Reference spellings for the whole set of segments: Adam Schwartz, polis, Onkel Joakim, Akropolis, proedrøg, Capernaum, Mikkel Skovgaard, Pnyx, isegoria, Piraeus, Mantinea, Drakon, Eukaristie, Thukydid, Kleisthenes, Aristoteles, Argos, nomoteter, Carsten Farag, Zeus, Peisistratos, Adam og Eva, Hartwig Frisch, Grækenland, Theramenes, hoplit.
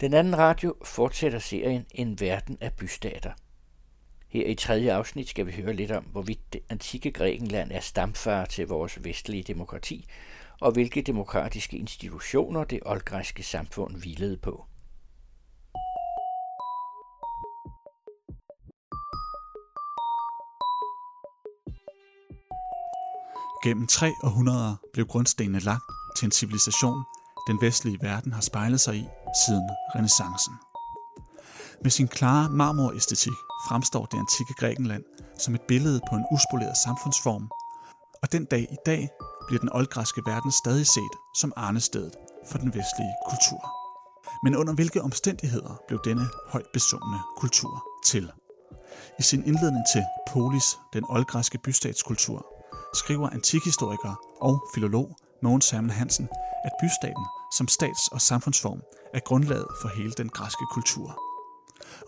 Den anden radio fortsætter serien En verden af bystater. Her i tredje afsnit skal vi høre lidt om, hvorvidt det antikke Grækenland er stamfar til vores vestlige demokrati, og hvilke demokratiske institutioner det oldgræske samfund hvilede på. Gennem 300 år blev grundstenene lagt til en civilisation, den vestlige verden har spejlet sig i siden renæssancen. Med sin klare marmoræstetik fremstår det antikke Grækenland som et billede på en uspoleret samfundsform, og den dag i dag bliver den oldgræske verden stadig set som arnestedet for den vestlige kultur. Men under hvilke omstændigheder blev denne højt besungne kultur til? I sin indledning til Polis, den oldgræske bystatskultur, skriver antikhistoriker og filolog Mogens Herman Hansen, at bystaten som stats- og samfundsform er grundlaget for hele den græske kultur.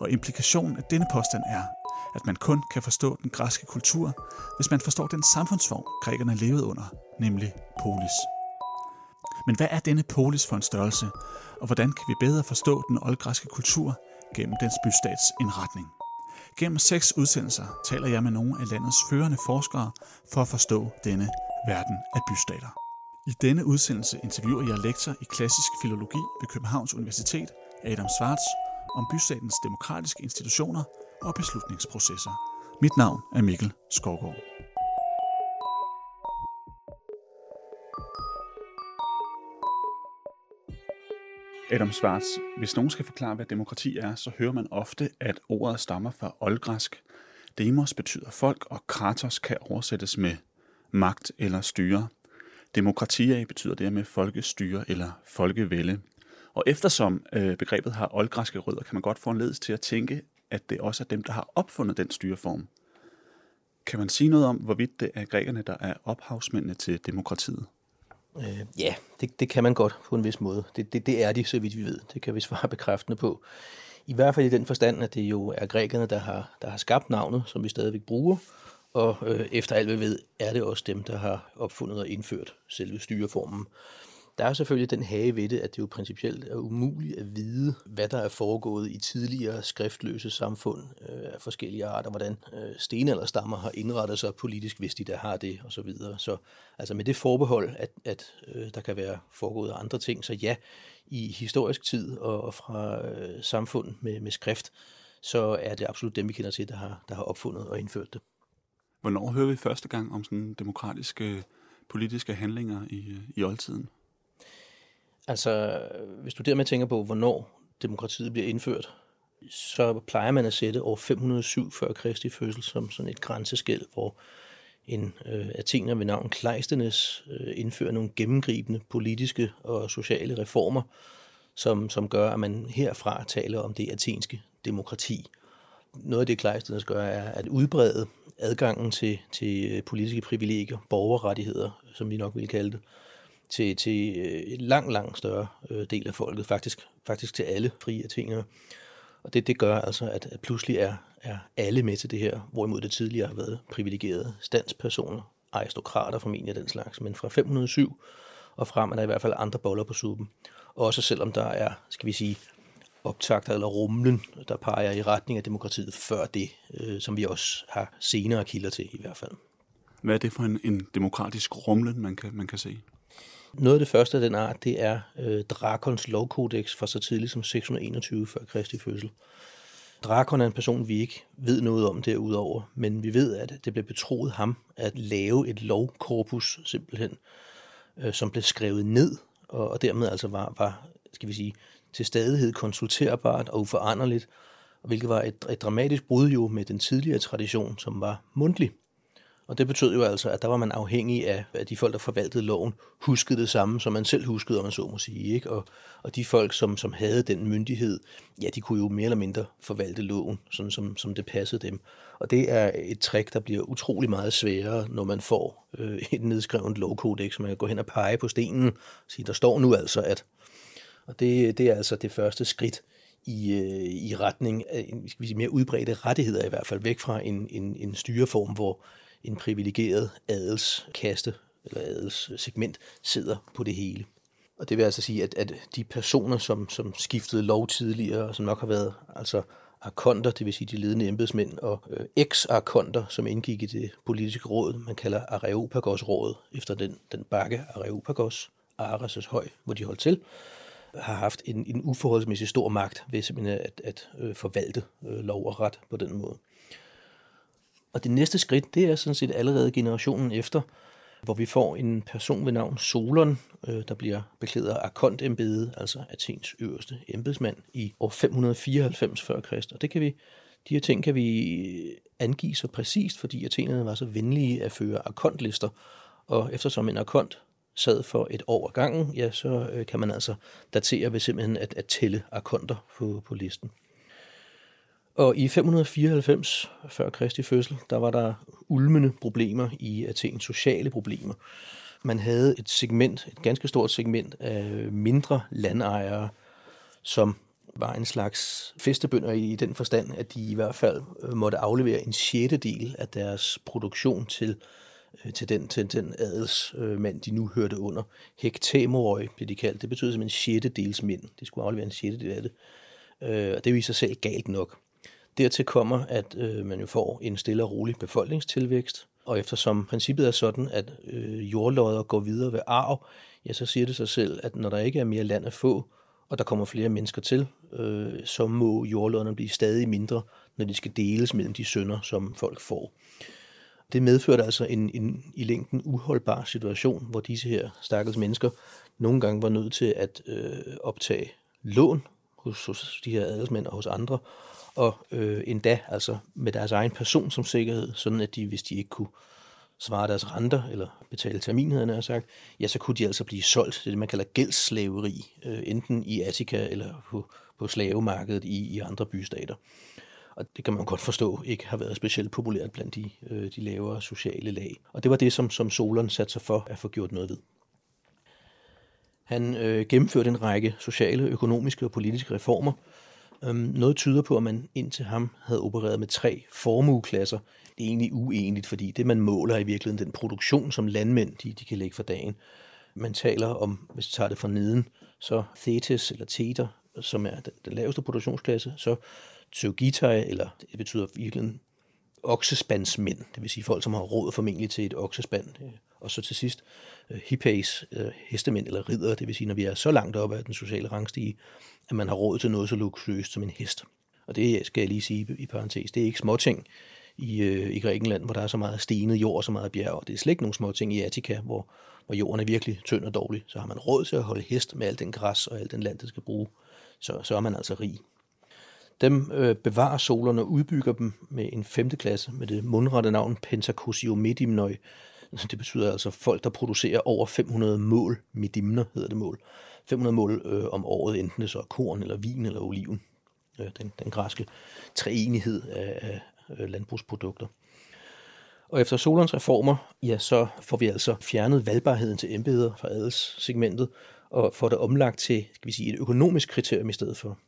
Og implikationen af denne påstand er, at man kun kan forstå den græske kultur, hvis man forstår den samfundsform, grækerne levede under, nemlig polis. Men hvad er denne polis for en størrelse, og hvordan kan vi bedre forstå den oldgræske kultur gennem dens bystatsindretning? Gennem 6 udsendelser taler jeg med nogle af landets førende forskere for at forstå denne verden af bystater. I denne udsendelse interviewer jeg lektor i klassisk filologi ved Københavns Universitet, Adam Schwartz, om bystatens demokratiske institutioner og beslutningsprocesser. Mit navn er Mikkel Skovgaard. Adam Schwartz, hvis nogen skal forklare, hvad demokrati er, så hører man ofte, at ordet stammer fra oldgræsk. Demos betyder folk, og kratos kan oversættes med magt eller styre. Demokratia betyder dermed folkestyre eller folkevælde. Og eftersom begrebet har oldgræske rødder, kan man godt foranledes til at tænke, at det også er dem, der har opfundet den styreform. Kan man sige noget om, hvorvidt det er grækerne, der er ophavsmændene til demokratiet? Ja, det kan man godt på en vis måde. Det er de, så vidt vi ved. Det kan vi svare bekræftende på. I hvert fald i den forstand, at det jo er grækerne, der har skabt navnet, som vi stadigvæk bruger. Og efter alt, hvad vi ved, er det også dem, der har opfundet og indført selve styreformen. Der er selvfølgelig den hage ved det, at det jo principielt er umuligt at vide, hvad der er foregået i tidligere skriftløse samfund af forskellige arter, hvordan stenalderstammer har indrettet sig politisk, hvis de der har det, osv. Så altså med det forbehold, at der kan være foregået andre ting, så ja, i historisk tid og fra samfund med skrift, så er det absolut dem, vi kender til, der har opfundet og indført det. Hvornår hører vi første gang om sådan demokratiske, politiske handlinger i oldtiden? Altså, hvis du dermed tænker på, hvornår demokratiet bliver indført, så plejer man at sætte år 507 før Kristi fødsel som sådan et grænseskel, hvor en athener ved navn Kleisthenes indfører nogle gennemgribende politiske og sociale reformer, som gør, at man herfra taler om det athenske demokrati. Noget af det, Kleisthenes gør, er at udbrede adgangen til politiske privilegier, borgerrettigheder, som vi nok ville kalde det, til en lang større del af folket, faktisk til alle frie athenere. Og det gør altså, at pludselig er alle med til det her, hvorimod det tidligere har været privilegerede standspersoner, aristokrater formentlig den slags, men fra 507 og frem er der i hvert fald andre boller på suppen. Også selvom der er, skal vi sige, optakter eller rumlen, der peger i retning af demokratiet før det, som vi også har senere kilder til i hvert fald. Hvad er det for en demokratisk rumlen, man kan se? Noget af det første af den art, det er Drakons lovkodex fra så tidligt som 621 før Kristi fødsel. Drakon er en person, vi ikke ved noget om derudover, men vi ved, at det blev betroet ham at lave et lovkorpus simpelthen, som blev skrevet ned, og dermed altså var, skal vi sige, til stadighed konsulterbart og uforanderligt, hvilket var et dramatisk brud jo med den tidligere tradition, som var mundtlig. Og det betød jo altså, at der var man afhængig af, at de folk, der forvaltede loven, huskede det samme, som man selv huskede, om man så må sige. Ikke? Og de folk, som havde den myndighed, ja, de kunne jo mere eller mindre forvalte loven, sådan som det passede dem. Og det er et trick, der bliver utrolig meget sværere, når man får et nedskrevet lovkodex, man kan gå hen og pege på stenen og sige, der står nu altså at... Og det er altså det første skridt i retning af, skal vi sige, mere udbredte rettigheder i hvert fald, væk fra en styreform, hvor en privilegeret adelskaste eller adelssegment sidder på det hele. Og det vil altså sige, at de personer, som skiftede lov tidligere, og som nok har været altså arkonter, det vil sige de ledende embedsmænd, og eks-arkonter, som indgik i det politiske råd, man kalder Areopagos-rådet, efter den bakke Areopagos, Ares' høj, hvor de holdt til, har haft en uforholdsmæssig stor magt ved simpelthen at forvalte lov og ret på den måde. Og det næste skridt, det er sådan set allerede generationen efter, hvor vi får en person ved navn Solon, der bliver beklædet af arkontembedet, altså Athens øverste embedsmand, i år 594 f.Kr. Og de her ting kan vi angive så præcist, fordi athenerne var så venlige at føre arkontlister, og eftersom en arkont sad for et år ad gangen, ja, så kan man altså datere ved simpelthen at tælle arkonter på listen. Og i 594 før Kristi fødsel, der var der ulmende problemer i Athen, sociale problemer. Man havde et ganske stort segment af mindre landejere, som var en slags fæstebønder i den forstand, at de i hvert fald måtte aflevere en 6. del af deres produktion til den adelsmand, de nu hørte under. Hektamoroi blev de kaldt. Det betyder simpelthen 6. dels mænd. De skulle aflevere en 6. del af det. Og det er jo i sig selv galt nok. Dertil kommer, at man jo får en stille og rolig befolkningstilvækst, og eftersom princippet er sådan, at jordlodder går videre ved arv, ja, så siger det sig selv, at når der ikke er mere land at få, og der kommer flere mennesker til, så må jordlodderne blive stadig mindre, når de skal deles mellem de synder, som folk får. Det medførte altså en i længden uholdbar situation, hvor disse her stakkels mennesker nogle gange var nødt til at optage lån hos de her adelsmænd og hos andre, og endda altså med deres egen person som sikkerhed, sådan at de, hvis de ikke kunne svare deres renter eller betale terminerne, ja, så kunne de altså blive solgt. Det er det, man kalder gældsslaveri, enten i Attika eller på slavemarkedet i andre bystater. Og det kan man godt forstå ikke har været specielt populært blandt de lavere sociale lag. Og det var det, som Solon satte sig for at få gjort noget ved. Han gennemførte en række sociale, økonomiske og politiske reformer. Noget tyder på, at man indtil ham havde opereret med 3 formueklasser. Det er egentlig uenigt, fordi det, man måler, er i virkeligheden den produktion, som landmænd de kan lægge for dagen. Man taler om, hvis vi tager det fra neden, så thetes eller teter, som er den laveste produktionsklasse, så teogitai, eller det betyder virkelig oksespandsmænd, det vil sige folk, som har råd formentlig til et oksespand. Og så til sidst hippies, hestemænd eller riddere, det vil sige, når vi er så langt oppe af den sociale rangstige, at man har råd til noget så luksuriøst som en hest. Og det skal jeg lige sige i parentes, det er ikke småting i Grækenland, hvor der er så meget stenet jord og så meget bjerg, og det er slet ikke nogen småting i Attika, hvor jorden er virkelig tynd og dårlig. Så har man råd til at holde hest med al den græs og al den land, det skal bruge, så er man altså rig. Dem bevarer Solon og udbygger dem med en 5. klasse med det mundrette navn pentakosiomedimnoi. Det betyder altså folk, der producerer over 500 mål, medimner hedder det mål. 500 mål om året, enten det så er korn eller vin eller oliven. Den græske treenighed af landbrugsprodukter. Og efter Solons reformer, ja, så får vi altså fjernet valgbarheden til embeder fra adelssegmentet og får det omlagt til, skal vi sige, et økonomisk kriterium i stedet for.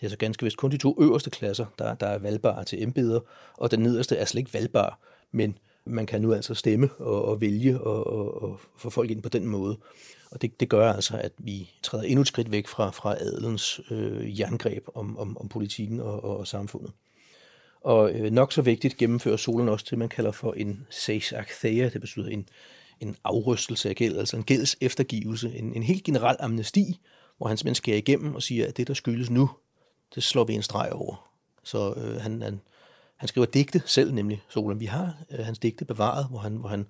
Det er så ganske vist kun de 2 øverste klasser, der er valgbare til embeder, og den nederste er slet ikke valgbar, men man kan nu altså stemme og vælge og få folk ind på den måde. Og det gør altså, at vi træder endnu et skridt væk fra adelens jerngreb om politikken og samfundet. Og nok så vigtigt gennemfører Solon også det, man kalder for en seis akthea, det betyder en afrystelse af gæld, altså en gælds eftergivelse, en helt generel amnesti, hvor han simpelthen skærer igennem og siger, at det, der skyldes nu, det slår vi en streg over. Så han skriver digte selv, nemlig Solon. Vi har hans digte bevaret, hvor han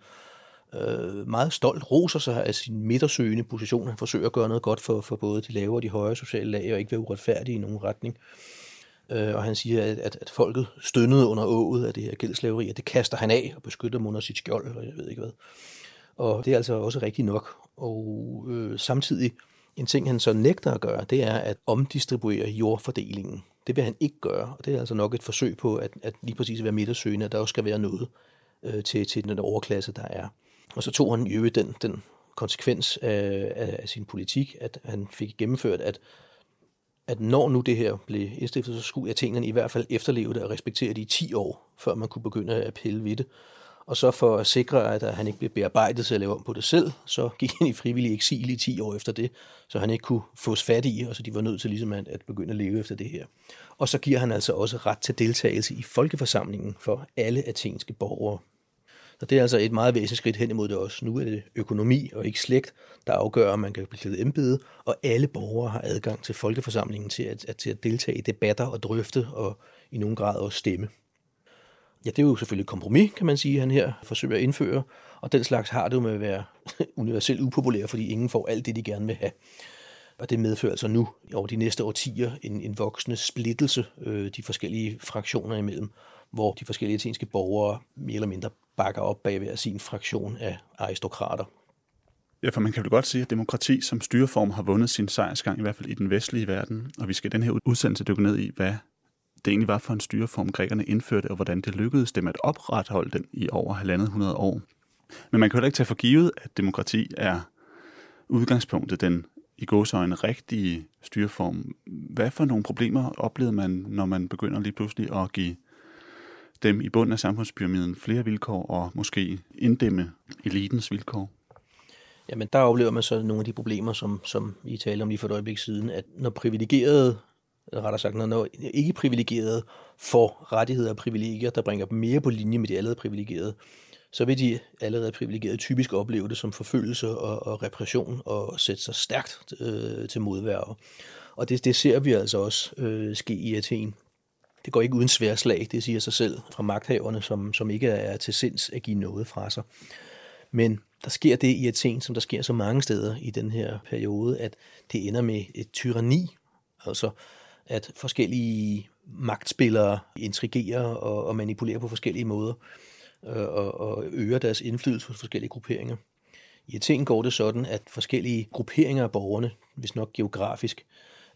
meget stolt roser sig af sin midtersøgende position. Han forsøger at gøre noget godt for både de lavere og de højere sociale lag, og ikke være uretfærdig i nogen retning. Og han siger, at folket stønnede under åget af det her gældslaveri, og det kaster han af og beskytter dem under sit skjold, og jeg ved ikke hvad. Og det er altså også rigtigt nok. Og samtidig, en ting, han så nægter at gøre, det er at omdistribuere jordfordelingen. Det vil han ikke gøre, og det er altså nok et forsøg på, at lige præcis være midtersøgende, at der også skal være noget til den overklasse, der er. Og så tog han i øvrigt den konsekvens af sin politik, at han fik gennemført, at når nu det her blev indstiftet, så skulle athenerne i hvert fald efterleve det og respektere det i 10 år, før man kunne begynde at pille ved det. Og så for at sikre, at han ikke blev bearbejdet til at lave om på det selv, så gik han i frivillig eksil i 10 år efter det, så han ikke kunne fås fat i, og så de var nødt til ligesom at begynde at leve efter det her. Og så giver han altså også ret til deltagelse i folkeforsamlingen for alle athenske borgere. Så det er altså et meget væsentligt skridt hen imod det også. Nu er det økonomi og ikke slægt, der afgør, om man kan blive klædt embede, og alle borgere har adgang til folkeforsamlingen til at deltage i debatter og drøfte og i nogen grad også stemme. Ja, det er jo selvfølgelig et kompromis, kan man sige, han her forsøger at indføre, og den slags har det jo med at være universelt upopulær, fordi ingen får alt det, de gerne vil have. Og det medfører altså nu over de næste årtier en voksende splittelse de forskellige fraktioner imellem, hvor de forskellige athenske borgere mere eller mindre bakker op bag hver sin fraktion af aristokrater. Ja, for man kan jo godt sige, at demokrati som styreform har vundet sin sejrsgang, i hvert fald i den vestlige verden, og vi skal den her udsendelse dykke ned i, hvad det egentlig var for en styreform, grækerne indførte, og hvordan det lykkedes dem at opretholde den i over 150 år. Men man kan jo ikke tage for givet, at demokrati er udgangspunktet, den i gåseøjne rigtige styreform. Hvad for nogle problemer oplevede man, når man begynder lige pludselig at give dem i bunden af samfundspyramiden flere vilkår og måske inddæmme elitens vilkår? Jamen, der oplever man så nogle af de problemer, som I talte om lige for et øjeblik siden, at når privilegerede, rettere sagt, når ikke privilegerede får rettigheder og privilegier, der bringer dem mere på linje med de allerede privilegerede, så vil de allerede privilegerede typisk opleve det som forfølgelse og repression og sætte sig stærkt til modværge. Og det ser vi altså også ske i Athen. Det går ikke uden sværslag, det siger sig selv, fra magthaverne, som ikke er til sinds at give noget fra sig. Men der sker det i Athen, som der sker så mange steder i den her periode, at det ender med et tyranni, altså at forskellige magtspillere intrigerer og manipulerer på forskellige måder og øger deres indflydelse hos forskellige grupperinger. I Athen går det sådan, at forskellige grupperinger af borgerne, hvis nok geografisk,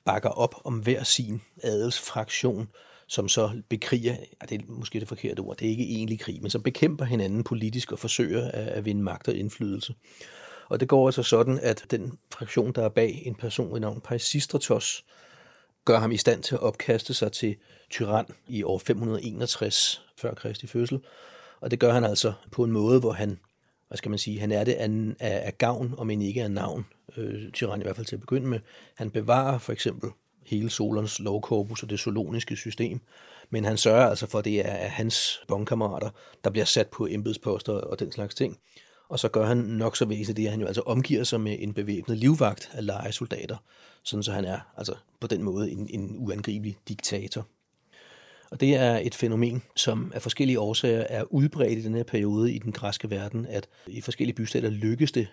bakker op om hver sin adelsfraktion, som så bekriger, det er måske det forkerte ord, det er ikke egentlig krig, men som bekæmper hinanden politisk og forsøger at vinde magt og indflydelse. Og det går altså sådan, at den fraktion, der er bag en person ved navn Peisistratos, gør ham i stand til at opkaste sig til tyran i år 561 før Kristi fødsel. Og det gør han altså på en måde, hvor han, han er det af gavn, om end ikke af navn, tyran i hvert fald til at begynde med. Han bevarer for eksempel hele Solons lovkorpus og det soloniske system, men han sørger altså for, at det er hans bondkammerater, der bliver sat på embedsposter og den slags ting. Og så gør han nok så væsentligt det, at han jo altså omgiver sig med en bevæbnet livvagt af lejesoldater, sådan så han er altså på den måde en uangribelig diktator. Og det er et fænomen, som af forskellige årsager er udbredt i den her periode i den græske verden, at i forskellige bystater lykkes det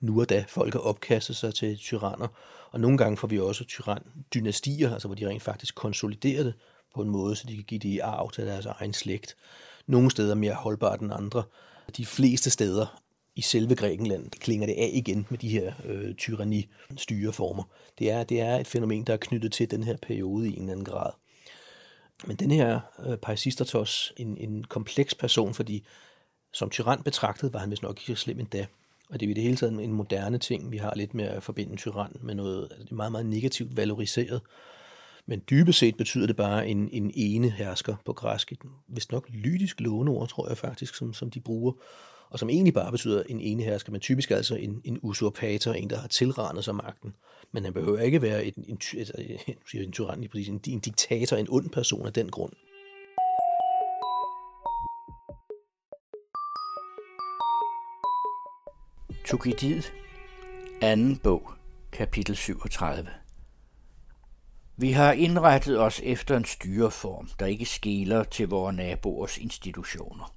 nu og da folk at opkaste sig til tyranner. Og nogle gange får vi også tyrandynastier, altså hvor de rent faktisk konsoliderer det på en måde, så de kan give det i arv til deres egen slægt. Nogle steder mere holdbart end andre. De fleste steder i selve Grækenland klinger det af igen med de her tyranni-styreformer. Det er et fænomen, der er knyttet til den her periode i en eller anden grad. Men den her Peisistratos, en kompleks person, fordi som tyran betragtet var han vist nok ikke så slem endda. Og det er i det hele taget en moderne ting, vi har lidt med at forbinde tyran med noget altså meget, meget negativt valoriseret. Men dybest set betyder det bare en ene hersker på græsk. Vist nok lydisk låneord, tror jeg faktisk, som de bruger. Og som egentlig bare betyder en ene hersker, men typisk altså en usurpator, en der har tilranet sig magten. Men han behøver ikke være en tyran, lige præcis, en diktator, en ond person af den grund. Thukydid, 2. bog, kapitel 37. Vi har indrettet os efter en styreform, der ikke skeler til vores naboers institutioner.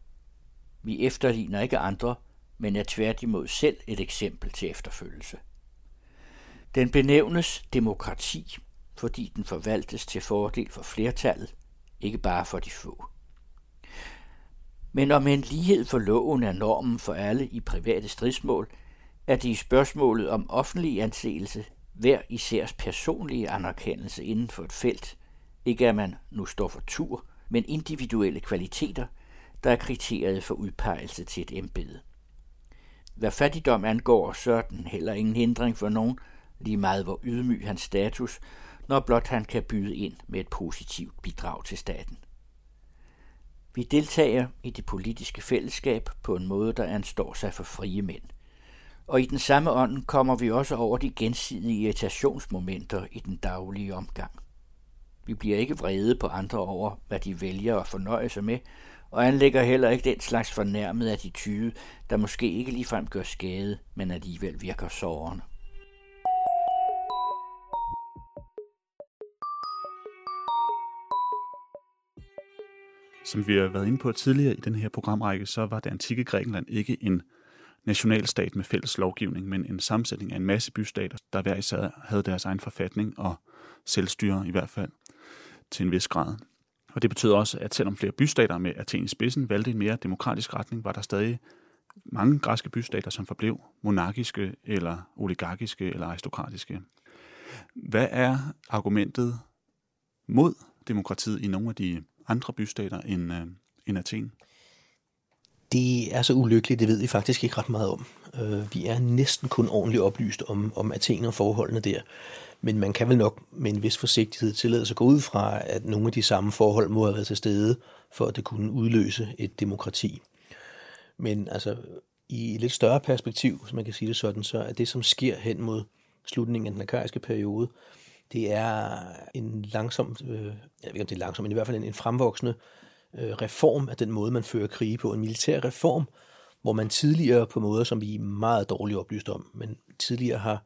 Vi efterligner ikke andre, men er tværtimod selv et eksempel til efterfølgelse. Den benævnes demokrati, fordi den forvaltes til fordel for flertallet, ikke bare for de få. Men om en lighed for loven er normen for alle i private stridsmål, er det i spørgsmålet om offentlig anseelse hver isærs personlige anerkendelse inden for et felt, ikke at man nu står for tur, men individuelle kvaliteter, der er kriteriet for udpegelse til et embede. Hvad fattigdom angår, så er den heller ingen hindring for nogen, lige meget hvor ydmyg hans status, når blot han kan byde ind med et positivt bidrag til staten. Vi deltager i det politiske fællesskab på en måde, der anstår sig for frie mænd. Og i den samme ånd kommer vi også over de gensidige irritationsmomenter i den daglige omgang. Vi bliver ikke vrede på andre over, hvad de vælger at fornøje sig med, og anlægger heller ikke den slags fornærmet attitude, der måske ikke ligefrem gør skade, men alligevel virker sårende. Som vi har været inde på tidligere i den her programrække, så var det antikke Grækenland ikke en nationalstat med fælles lovgivning, men en sammensætning af en masse bystater, der hver især havde deres egen forfatning og selvstyre i hvert fald til en vis grad. Og det betød også, at selvom flere bystater med Athen i spidsen valgte en mere demokratisk retning, var der stadig mange græske bystater, som forblev monarkiske eller oligarkiske eller aristokratiske. Hvad er argumentet mod demokratiet i nogle af de andre bystater end Athen? Det er så ulykkeligt, det ved vi faktisk ikke ret meget om. Vi er næsten kun ordentligt oplyst om Athen og forholdene der. Men man kan vel nok med en vis forsigtighed tillade sig at gå ud fra, at nogle af de samme forhold må have været til stede, for at det kunne udløse et demokrati. Men altså, i et lidt større perspektiv, hvis man kan sige det sådan, så er det, som sker hen mod slutningen af den arkaiske periode, det er en langsom, men i hvert fald en fremvoksende reform af den måde, man fører krige på. En militær reform, hvor man tidligere på måder, som vi er meget dårligt oplyst om, men tidligere har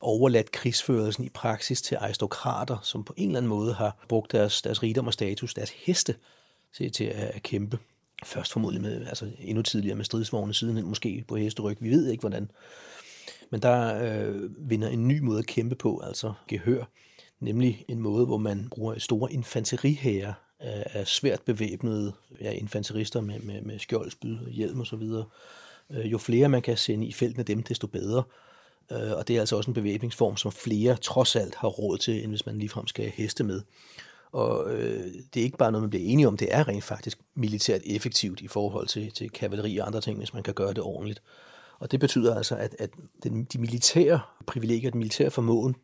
overladt krigsførelsen i praksis til aristokrater, som på en eller anden måde har brugt deres rigdom og status, deres heste til at kæmpe. Først formodentlig med, altså endnu tidligere med stridsvogne siden, måske på hesteryg. Vi ved ikke hvordan. Men der vinder en ny måde at kæmpe på, altså gehør. Nemlig en måde, hvor man bruger store infanterihære af svært bevæbnede infanterister med skjold, spyd, hjelm osv. Jo flere man kan sende i felten af dem, desto bedre. Og det er altså også en bevæbningsform, som flere trods alt har råd til, end hvis man ligefrem skal heste med. Og det er ikke bare noget, man bliver enige om, det er rent faktisk militært effektivt i forhold til kavaleri og andre ting, hvis man kan gøre det ordentligt. Og det betyder altså, at de militære privilegier, den militære formåen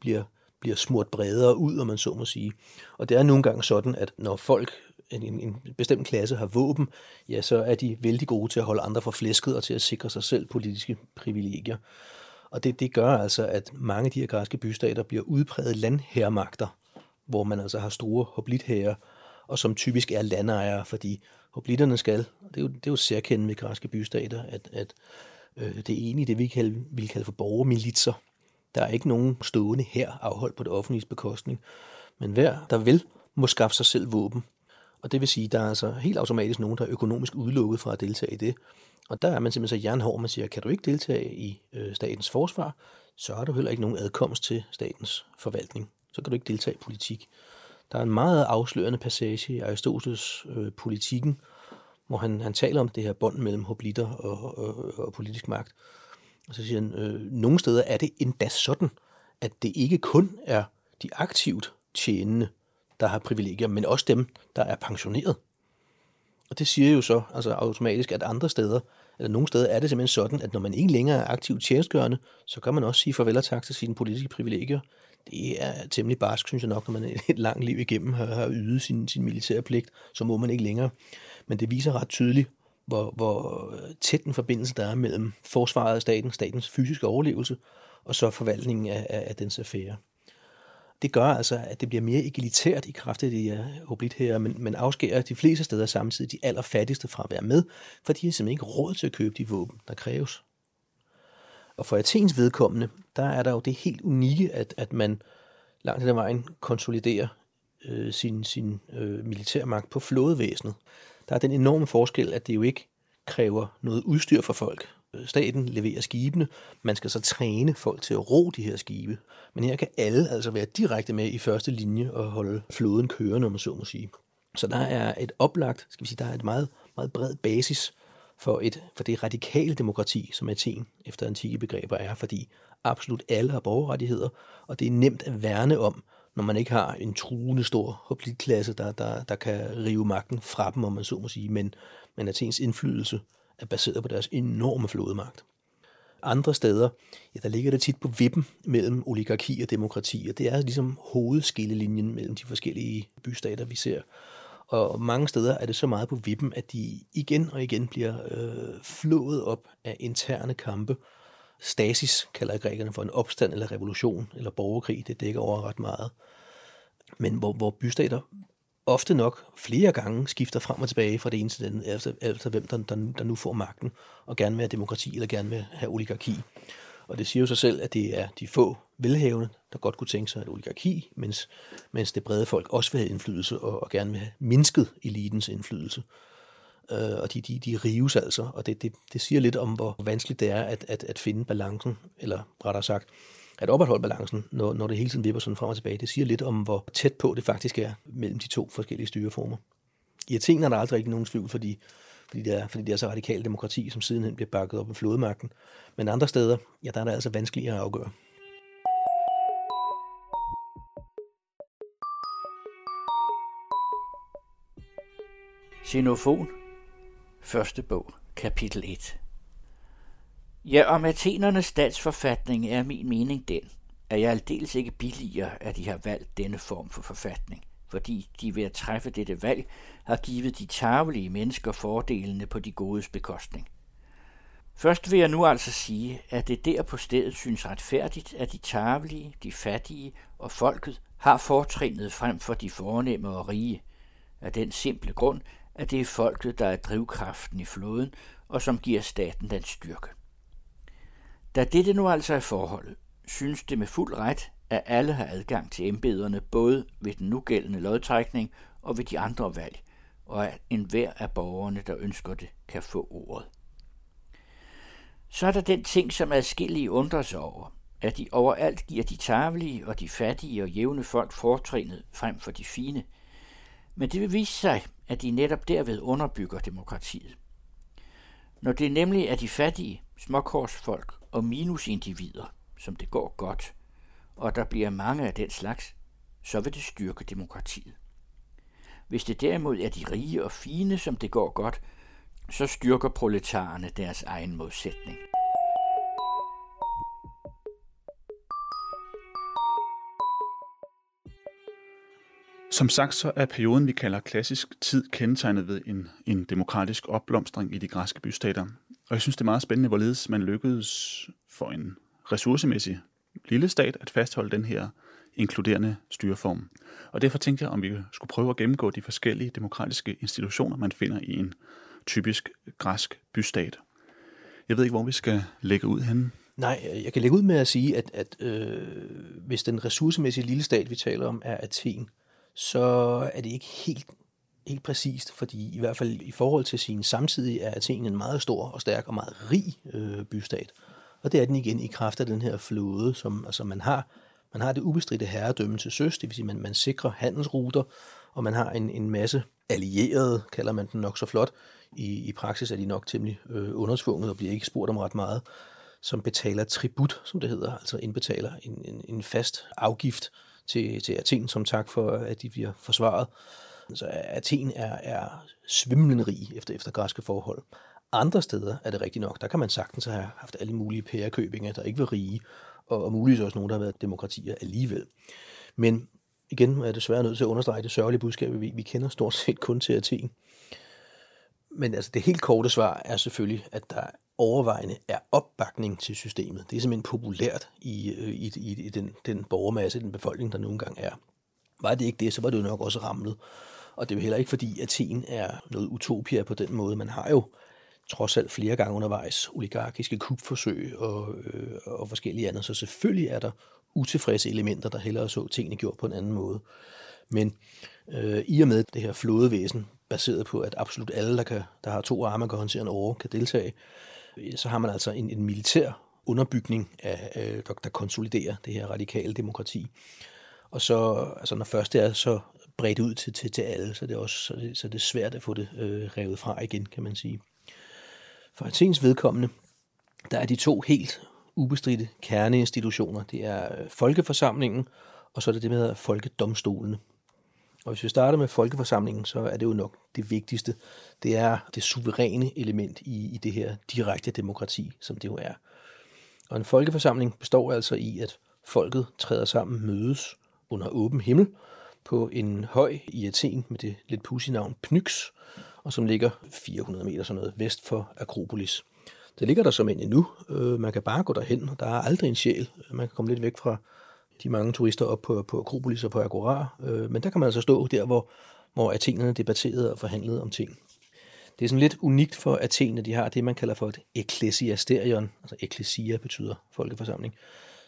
bliver smurt bredere ud, om man så må sige. Og det er nogle gange sådan, at når folk, en bestemt klasse, har våben, ja, så er de vældig gode til at holde andre fra flæsket og til at sikre sig selv politiske privilegier. Og det gør altså, at mange af de her græske bystater bliver udpræget landherremagter, hvor man altså har store hoplithære, og som typisk er landejere, fordi hoplitterne skal, og det er jo særkendende med græske bystater, at det er egentlig det, vi kalder for borgermilitser. Der er ikke nogen stående hær afholdt på det offentlige bekostning, men hver, der vil, må skaffe sig selv våben. Og det vil sige, at der er altså helt automatisk nogen, der er økonomisk udelukket fra at deltage i det. Og der er man simpelthen så jernhård, man siger, kan du ikke deltage i statens forsvar, så har du heller ikke nogen adkomst til statens forvaltning. Så kan du ikke deltage i politik. Der er en meget afslørende passage i Aristoteles politikken, hvor han taler om det her bånd mellem hoplitter og politisk magt. Og så siger han, nogle steder er det endda sådan, at det ikke kun er de aktivt tjenende, der har privilegier, men også dem, der er pensioneret. Og det siger jo så altså automatisk, at andre steder, eller nogle steder er det simpelthen sådan, at når man ikke længere er aktivt tjenestgørende, så kan man også sige farvel og tak til sine politiske privilegier. Det er temmelig barsk, synes jeg nok, når man et langt liv igennem har ydet sin militære pligt, så må man ikke længere. Men det viser ret tydeligt, hvor tæt en forbindelse der er mellem forsvaret af staten, statens fysiske overlevelse, og så forvaltningen af dens affære. Det gør altså, at det bliver mere egalitært i kraft af de her hoplitherrer, men afskærer de fleste steder samtidig de allerfattigste fra at være med, for de har simpelthen ikke råd til at købe de våben, der kræves. Og for Athens vedkommende, der er der jo det helt unikke, at man langt ad vejen konsoliderer sin militærmagt på flådevæsenet. Der er den enorme forskel, at det jo ikke kræver noget udstyr for folk. Staten leverer skibene, man skal så træne folk til at ro de her skibe. Men her kan alle altså være direkte med i første linje og holde flåden kørende, om man så må sige. Så der er et oplagt, der er et meget, meget bred basis for det radikale demokrati, som Athen efter antikke begreber er, fordi absolut alle har borgerrettigheder, og det er nemt at værne om, når man ikke har en truende stor hoplitklasse, der kan rive magten fra dem, om man så må sige, men Athens indflydelse er baseret på deres enorme flådemagt. Andre steder, ja, der ligger det tit på vippen mellem oligarki og demokrati, og det er ligesom hovedskillelinjen mellem de forskellige bystater, vi ser. Og mange steder er det så meget på vippen, at de igen og igen bliver flået op af interne kampe. Stasis kalder grækerne for en opstand eller revolution eller borgerkrig. Det dækker over ret meget. Men hvor bystater ofte nok flere gange skifter frem og tilbage fra det ene til den, efter hvem der nu får magten, og gerne vil have demokrati eller gerne vil have oligarki. Og det siger jo sig selv, at det er de få velhavende, der godt kunne tænke sig et oligarki, mens det brede folk også vil have indflydelse og gerne vil have mindsket elitens indflydelse. Og de rives altså, og det siger lidt om, hvor vanskeligt det er at finde balancen, eller rettere sagt, at opretholde balancen, når det hele tiden vipper sådan frem og tilbage. Det siger lidt om, hvor tæt på det faktisk er mellem de to forskellige styreformer. I Athen er der aldrig ikke nogen tvivl, fordi det er så radikalt demokrati, som sidenhen bliver bakket op af flådemagten. Men andre steder, ja, der er det altså vanskeligere at afgøre. Xenofon, første bog, kapitel 1. Ja, om athenernes statsforfatning er min mening den, at jeg aldeles ikke billiger, at de har valgt denne form for forfatning, fordi de ved at træffe dette valg har givet de tarvelige mennesker fordelene på de godes bekostning. Først vil jeg nu altså sige, at det der på stedet synes retfærdigt, at de tarvelige, de fattige og folket har fortrinet frem for de fornemme og rige, af den simple grund, at det er folket, der er drivkraften i flåden og som giver staten den styrke. Da dette nu altså er forholdet, synes det med fuld ret, at alle har adgang til embederne både ved den nugældende lodtrækning og ved de andre valg, og at enhver af borgerne, der ønsker det, kan få ordet. Så er der den ting, som adskillige undrer sig over, at de overalt giver de tarvelige og de fattige og jævne folk fortrinet frem for de fine, men det vil vise sig, at de netop derved underbygger demokratiet. Når det nemlig er de fattige, småkorsfolk og minusindivider, som det går godt, og der bliver mange af den slags, så vil det styrke demokratiet. Hvis det derimod er de rige og fine, som det går godt, så styrker proletarerne deres egen modsætning. Som sagt så er perioden, vi kalder klassisk tid, kendetegnet ved en demokratisk opblomstring i de græske bystater. Og jeg synes, det er meget spændende, hvorledes man lykkedes for en ressourcemæssig lille stat at fastholde den her inkluderende styreform. Og derfor tænkte jeg, om vi skulle prøve at gennemgå de forskellige demokratiske institutioner, man finder i en typisk græsk bystat. Jeg ved ikke, hvor vi skal lægge ud henne. Nej, jeg kan lægge ud med at sige, at hvis den ressourcemæssige lille stat, vi taler om, er Athen, så er det ikke helt præcist, fordi i hvert fald i forhold til sin samtidig er Athen en meget stor og stærk og meget rig bystat. Og det er den igen i kraft af den her flåde, som altså man har det ubestridte herredømme til søs, det vil sige, man sikrer handelsruter, og man har en masse allierede, kalder man den nok så flot. I praksis er de nok temmelig undertvunget og bliver ikke spurgt om ret meget, som betaler tribut, som det hedder, altså indbetaler en fast afgift til Athen som tak for, at de bliver forsvaret. Så Athen er svimlende rig efter græske forhold. Andre steder er det rigtigt nok. Der kan man sagtens have haft alle mulige pærekøbinger, der ikke var rige, og muligvis også nogen, der har været demokratier alligevel. Men igen er jeg desværre nødt til at understrege det sørgelige budskab, vi kender stort set kun til Athen. Men altså det helt korte svar er selvfølgelig, at der overvejende er opbakning til systemet. Det er simpelthen populært i den borgermasse, den befolkning, der nogle gange er. Var det ikke det, så var det jo nok også ramlet. Og det er heller ikke, fordi Athen er noget utopia på den måde. Man har jo trods alt flere gange undervejs oligarkiske kupforsøg og forskellige andre. Så selvfølgelig er der utilfredse elementer, der hellere så tingene gjort på en anden måde. Men i og med det her flådevæsen, baseret på, at absolut alle, der har to arme og kan håndtere en åre, kan deltage, så har man altså en militær underbygning, der konsoliderer det her radikale demokrati. Og så, altså når først det er så bredt ud til alle, så er det svært at få det revet fra igen, kan man sige. For Athens vedkommende, der er de to helt ubestridte kerneinstitutioner. Det er folkeforsamlingen, og så er det det, der hedder folkedomstolene. Og hvis vi starter med folkeforsamlingen, så er det jo nok det vigtigste. Det er det suveræne element i det her direkte demokrati, som det jo er. Og en folkeforsamling består altså i, at folket træder sammen, mødes under åben himmel på en høj i Athen med det lidt pudsige navn Pnyx, og som ligger 400 meter sådan noget vest for Akropolis. Det ligger der som end endnu. Man kan bare gå derhen, og der er aldrig en sjæl. Man kan komme lidt væk fra de mange turister op på Akropolis og på Agora, men der kan man altså stå der, hvor athenerne debatterede og forhandlede om ting. Det er sådan lidt unikt for Athen, at de har det, man kalder for et eklesiasterion. Altså eklesia betyder folkeforsamling.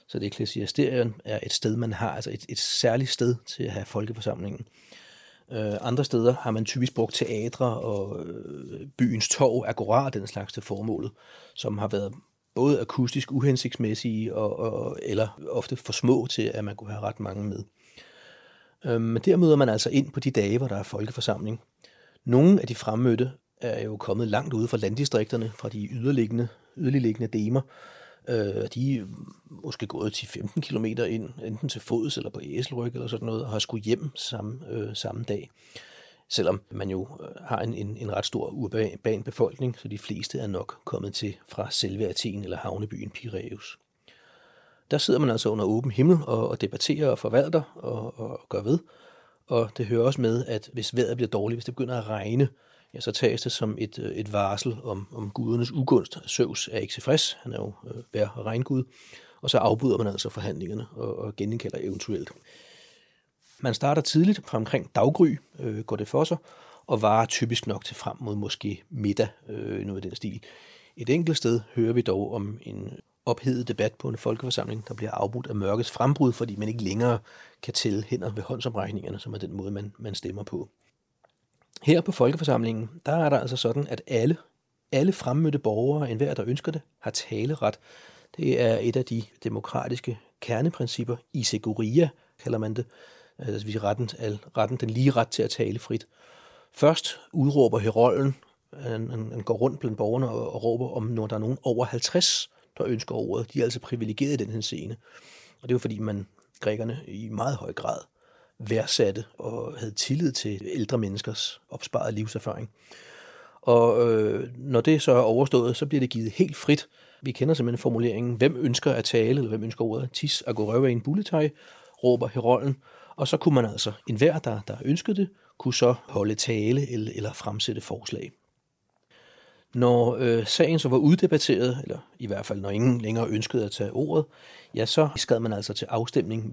Så det eklesiasterion er et sted, man har, altså et særligt sted til at have folkeforsamlingen. Andre steder har man typisk brugt teatre og byens torv, agora og den slags til formålet, som har været både akustisk uhensigtsmæssige eller ofte for små til, at man kunne have ret mange med. Men der møder man altså ind på de dage, hvor der er folkeforsamling. Nogle af de fremmødte er jo kommet langt ude fra landdistrikterne, fra de yderliggende demer. De er måske gået til 15 kilometer ind, enten til fods eller på æselryg eller sådan noget, og har skulle hjem samme dag. Selvom man jo har en ret stor urban befolkning, så de fleste er nok kommet til fra selve Athen eller havnebyen Piraeus. Der sidder man altså under åben himmel og debatterer og forvalter og gør ved. Og det hører også med, at hvis vejret bliver dårligt, hvis det begynder at regne, ja, så tages det som et varsel om gudernes ugunst. Zeus er ikke tilfreds, han er jo vejr- og regngud, og så afbryder man altså forhandlingerne og genindkalder eventuelt. Man starter tidligt, fra omkring daggry går det for sig, og varer typisk nok til frem mod måske middag, noget af den stil. Et enkelt sted hører vi dog om en ophedet debat på en folkeforsamling, der bliver afbrudt af mørkets frembrud, fordi man ikke længere kan tælle hænder ved håndsomrækningerne, som er den måde, man stemmer på. Her på folkeforsamlingen, der er der altså sådan, at alle fremmødte borgere, enhver der ønsker det, har taleret. Det er et af de demokratiske kerneprincipper, isegoria kalder man det, altså retten, den lige ret til at tale frit. Først udråber herolden, han går rundt blandt borgerne og råber, om når der er nogen over 50, der ønsker ordet. De er altså privilegeret i den her scene. Og det er jo fordi, grækerne i meget høj grad værdsatte og havde tillid til ældre menneskers opsparede livserfaring. Og når det så er overstået, så bliver det givet helt frit. Vi kender simpelthen formuleringen, hvem ønsker at tale, eller hvem ønsker ordet, tis agoreva in bulletai, råber herolden. Og så kunne man altså, enhver der ønskede det, kunne så holde tale eller fremsætte forslag. Når sagen så var uddebatteret, eller i hvert fald når ingen længere ønskede at tage ordet, ja, så skred man altså til afstemning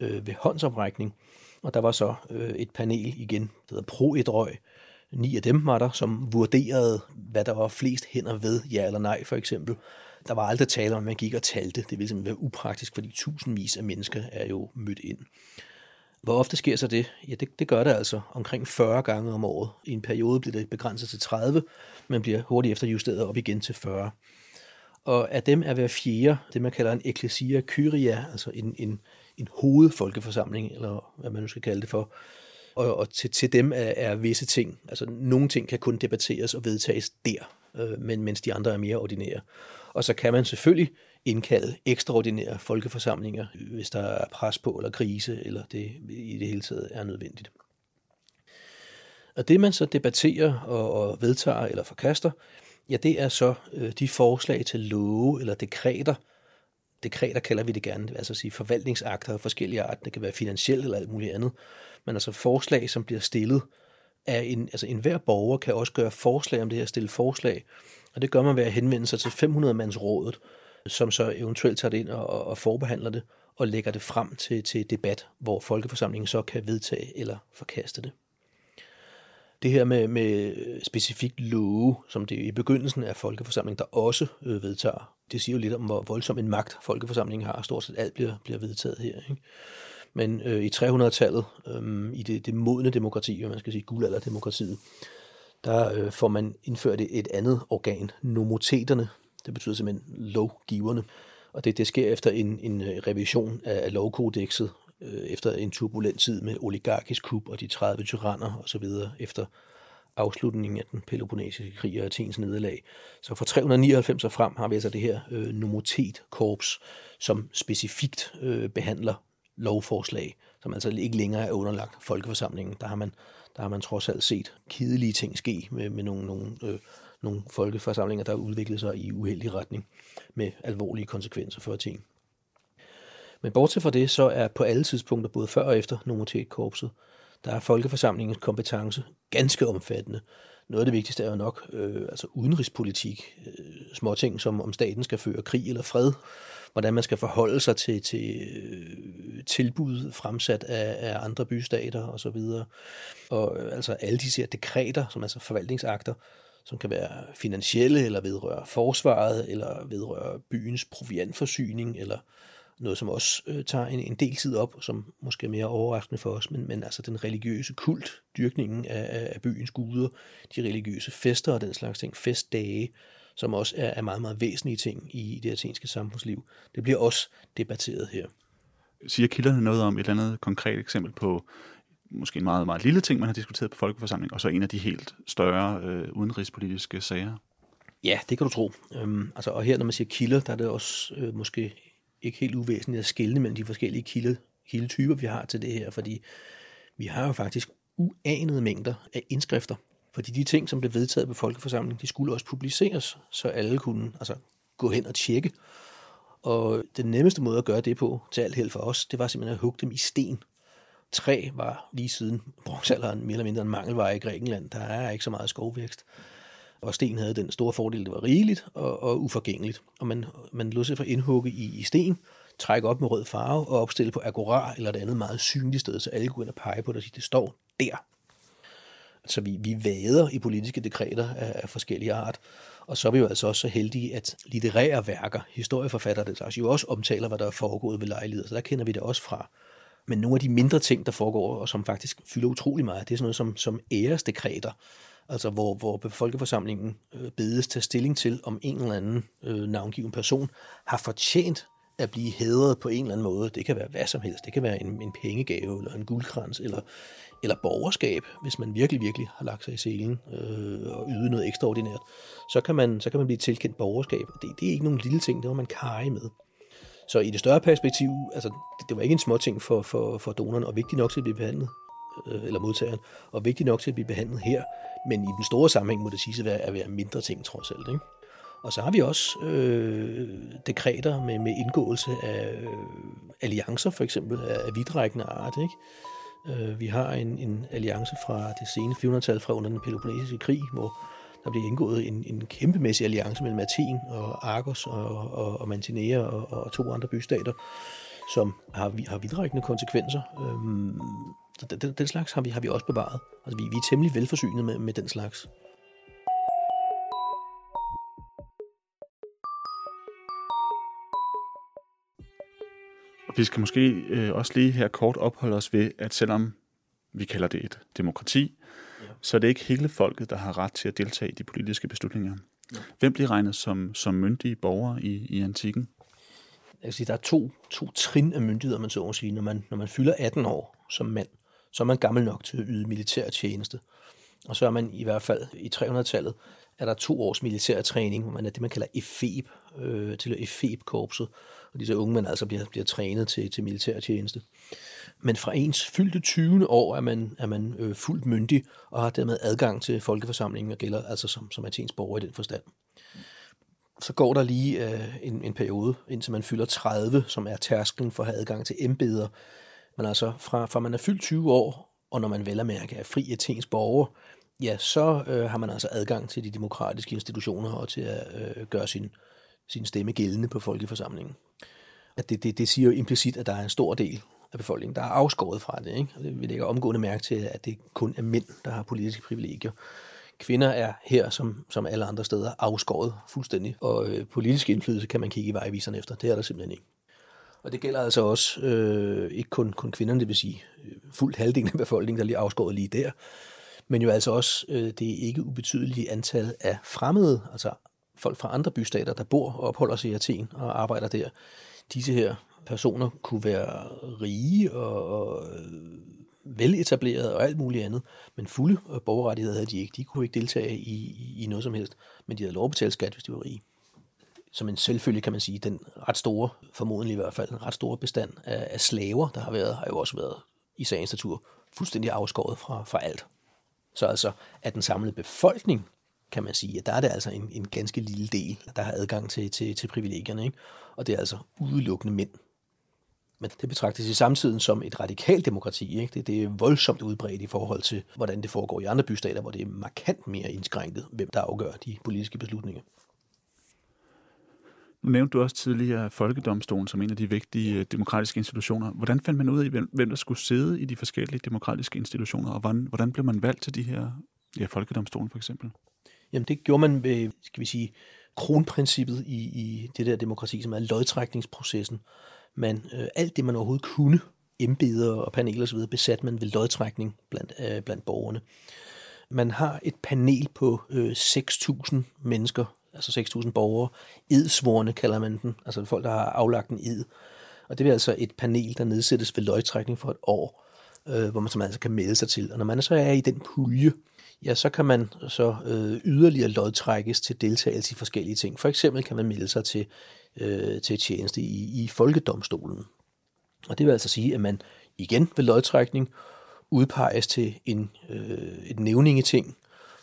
ved håndsoprækning. Og der var så et panel igen, der hedder proedrøg. 9 af dem var der, som vurderede, hvad der var flest hænder ved, ja eller nej for eksempel. Der var aldrig tale om, man gik og talte. Det ville simpelthen være upraktisk, fordi tusindvis af mennesker er jo mødt ind. Hvor ofte sker så det? Ja, det gør det altså omkring 40 gange om året. I en periode bliver det begrænset til 30, men bliver hurtigt efter justeret op igen til 40. Og af dem er hver fjerde, det man kalder en ecclesia kyria, altså en hovedfolkeforsamling, eller hvad man nu skal kalde det for. Og til dem er visse ting, altså nogle ting kan kun debatteres og vedtages der, mens de andre er mere ordinære. Og så kan man selvfølgelig indkalde ekstraordinære folkeforsamlinger, hvis der er pres på eller krise, eller det i det hele taget er nødvendigt. Og det man så debatterer og vedtager eller forkaster, ja, det er så de forslag til love eller dekreter. Dekreter kalder vi det gerne, altså at sige forvaltningsakter af forskellige arter, det kan være finansielt eller alt muligt andet, men altså forslag, som bliver stillet af altså enhver borger kan også gøre forslag om det her, stille forslag, og det gør man ved at henvende sig til 500-mandsrådet, som så eventuelt tager det ind og forbehandler det, og lægger det frem til debat, hvor folkeforsamlingen så kan vedtage eller forkaste det. Det her med specifikt love, som det i begyndelsen af folkeforsamlingen, der også vedtager, det siger jo lidt om, hvor voldsom en magt folkeforsamlingen har, og stort set alt bliver vedtaget her, ikke? Men i 300-tallet, i det modne demokrati, man skal sige guldalderdemokratiet, der får man indført et andet organ, nomoteterne. Det betyder simpelthen lovgiverne, og det sker efter en revision af lovkodekset, efter en turbulent tid med oligarkisk kup og de 30 tyranner osv. efter afslutningen af den peloponnesiske krig og Athens nederlag. Så fra 399 og frem har vi altså det her nomotetkorps, som specifikt behandler lovforslag, som altså ikke længere er underlagt folkeforsamlingen. Der har man trods alt set kedelige ting ske med nogle folkeforsamlinger, der udviklede sig i uheldig retning med alvorlige konsekvenser for Athen. Men bortset fra det, så er på alle tidspunkter, både før og efter nomotetkorpset, der er folkeforsamlingens kompetence ganske omfattende. Noget af det vigtigste er jo nok altså udenrigspolitik, småting som om staten skal føre krig eller fred, hvordan man skal forholde sig til tilbud fremsat af andre bystater osv. Og altså alle de her dekreter, som altså forvaltningsakter, som kan være finansielle eller vedrører forsvaret eller vedrører byens proviantforsyning eller noget, som også tager en del tid op, som måske er mere overraskende for os, men altså den religiøse kult, dyrkningen af byens guder, de religiøse fester og den slags ting, festdage, som også er meget, meget væsentlige ting i det athenske samfundsliv. Det bliver også debatteret her. Siger kilderne noget om et eller andet konkret eksempel på måske en meget, meget lille ting, man har diskuteret på folkeforsamling, og så en af de helt større udenrigspolitiske sager? Ja, det kan du tro. Altså, og her, når man siger kilder, der er det også måske ikke helt uvæsentligt at skelne mellem de forskellige kildetyper, vi har til det her, fordi vi har jo faktisk uanede mængder af indskrifter. Fordi de ting, som blev vedtaget på folkeforsamlingen, de skulle også publiceres, så alle kunne altså gå hen og tjekke. Og den nemmeste måde at gøre det på, til alt held for os, det var simpelthen at hugge dem i sten. Træ var lige siden bronzealderen mere eller mindre en mangelvare i Grækenland. Der er ikke så meget skovvækst. Og sten havde den store fordel, det var rigeligt og uforgængeligt. Og man lod sig for indhugge i sten, trække op med rød farve og opstille på agora eller et andet meget synligt sted, så alle kunne ind og pege på det og sige, det står der. Så vi vader i politiske dekreter af forskellige art. Og så er vi jo altså også så heldige, at litterære værker, historieforfattere, det altså jo også omtaler, hvad der er foregået ved lejligheder. Så der kender vi det også fra. Men nogle af de mindre ting, der foregår, og som faktisk fylder utrolig meget, det er sådan noget som æresdekreter. Altså hvor folkeforsamlingen bedes tage stilling til, om en eller anden navngiven person har fortjent at blive hædret på en eller anden måde. Det kan være hvad som helst. Det kan være en pengegave, eller en guldkrans, eller borgerskab, hvis man virkelig, virkelig har lagt sig i selen og ydet noget ekstraordinært. Så kan man blive tilkendt borgerskab. Det er ikke nogen lille ting, det var man karre med. Så i det større perspektiv, altså det var ikke en småting for donoren, og vigtigt nok til at blive behandlet, eller modtageren, og vigtigt nok til at blive behandlet her. Men i den store sammenhæng må det siges at være mindre ting, trods alt, ikke? Og så har vi også dekreter med indgåelse af alliancer, for eksempel af vidtrækkende art, ikke? Vi har en alliance fra det sene 400-tal, fra under den Peloponnesiske krig, hvor der blev indgået en kæmpemæssig alliance mellem Athen og Argos og Mantinea og to andre bystater, som har vidtrækkende konsekvenser. Så den slags har vi også bevaret. Altså, vi er temmelig velforsynet med den slags. Og vi skal måske også lige her kort opholde os ved, at selvom vi kalder det et demokrati, så det er ikke hele folket, der har ret til at deltage i de politiske beslutninger. Ja. Hvem bliver regnet som myndige borgere i antikken? Jeg kan sige, der er to trin af myndigheder, man så må sige. Når man fylder 18 år som mand, så er man gammel nok til at yde militær tjeneste. Og så er man i hvert fald i 300-tallet, er der 2 års militær træning, hvor man er det, man kalder efeb, til efebkorpset. Og disse unge mænd altså bliver trænet til militær tjeneste. Men fra ens fyldte 20. år er man fuldt myndig og har dermed adgang til folkeforsamlingen og gælder altså som athens borger i den forstand. Så går der lige en periode, indtil man fylder 30, som er tærsklen for at have adgang til embeder. Men altså fra man er fyldt 20 år, og når man vel at mærke er fri athens borger, ja, så har man altså adgang til de demokratiske institutioner og til at gøre sin stemme gældende på folkeforsamlingen. At det siger jo implicit, at der er en stor del af befolkningen, der er afskåret fra det, ikke? Og det, vi lægger omgående mærke til, at det kun er mænd, der har politiske privilegier. Kvinder er her, som alle andre steder, afskåret fuldstændig, og politisk indflydelse kan man kigge i vejviserne efter. Det er der simpelthen ikke. Og det gælder altså også ikke kun kvinderne, det vil sige fuldt halvdelen af befolkningen, der er lige afskåret lige der, men jo altså også det ikke ubetydelige antal af fremmede, altså folk fra andre bystater, der bor og opholder sig i Athen og arbejder der. Disse her personer kunne være rige og veletablerede og alt muligt andet, men fulde borgerrettigheder havde de ikke. De kunne ikke deltage i noget som helst, men de havde lov at betale skat, hvis de var rige. Som en selvfølgelig kan man sige, den ret store, formodentlig i hvert fald, en ret store bestand af slaver, der har jo også været i sagens natur fuldstændig afskåret fra alt. Så altså, at den samlede befolkning, kan man sige, at der er det altså en ganske lille del, der har adgang til privilegierne, ikke? Og det er altså udelukkende mænd. Men det betragtes i samtiden som et radikalt demokrati. Ikke? Det er voldsomt udbredt i forhold til, hvordan det foregår i andre bystater, hvor det er markant mere indskrænket, hvem der afgør de politiske beslutninger. Nu nævnte du også tidligere folkedomstolen som en af de vigtige demokratiske institutioner. Hvordan fandt man ud af, hvem der skulle sidde i de forskellige demokratiske institutioner, og hvordan blev man valgt til de her, ja, folkedomstolen for eksempel? Jamen det gjorde man ved, skal vi sige, kronprincippet i det der demokrati, som er lodtrækningsprocessen. Alt det, man overhovedet kunne, embeder og paneler osv., besat man ved lodtrækning blandt borgerne. Man har et panel på 6.000 mennesker, altså 6.000 borgere. Edsvorene kalder man den, altså folk, der har aflagt en ed. Og det er altså et panel, der nedsættes ved lodtrækning for et år, hvor man altså kan melde sig til. Og når man så er i den pulje, ja, så kan man så yderligere lodtrækkes til deltagelse i forskellige ting. For eksempel kan man melde sig til tjeneste i folkedomstolen. Og det vil altså sige, at man igen ved lodtrækning udpeges til et nævningeting,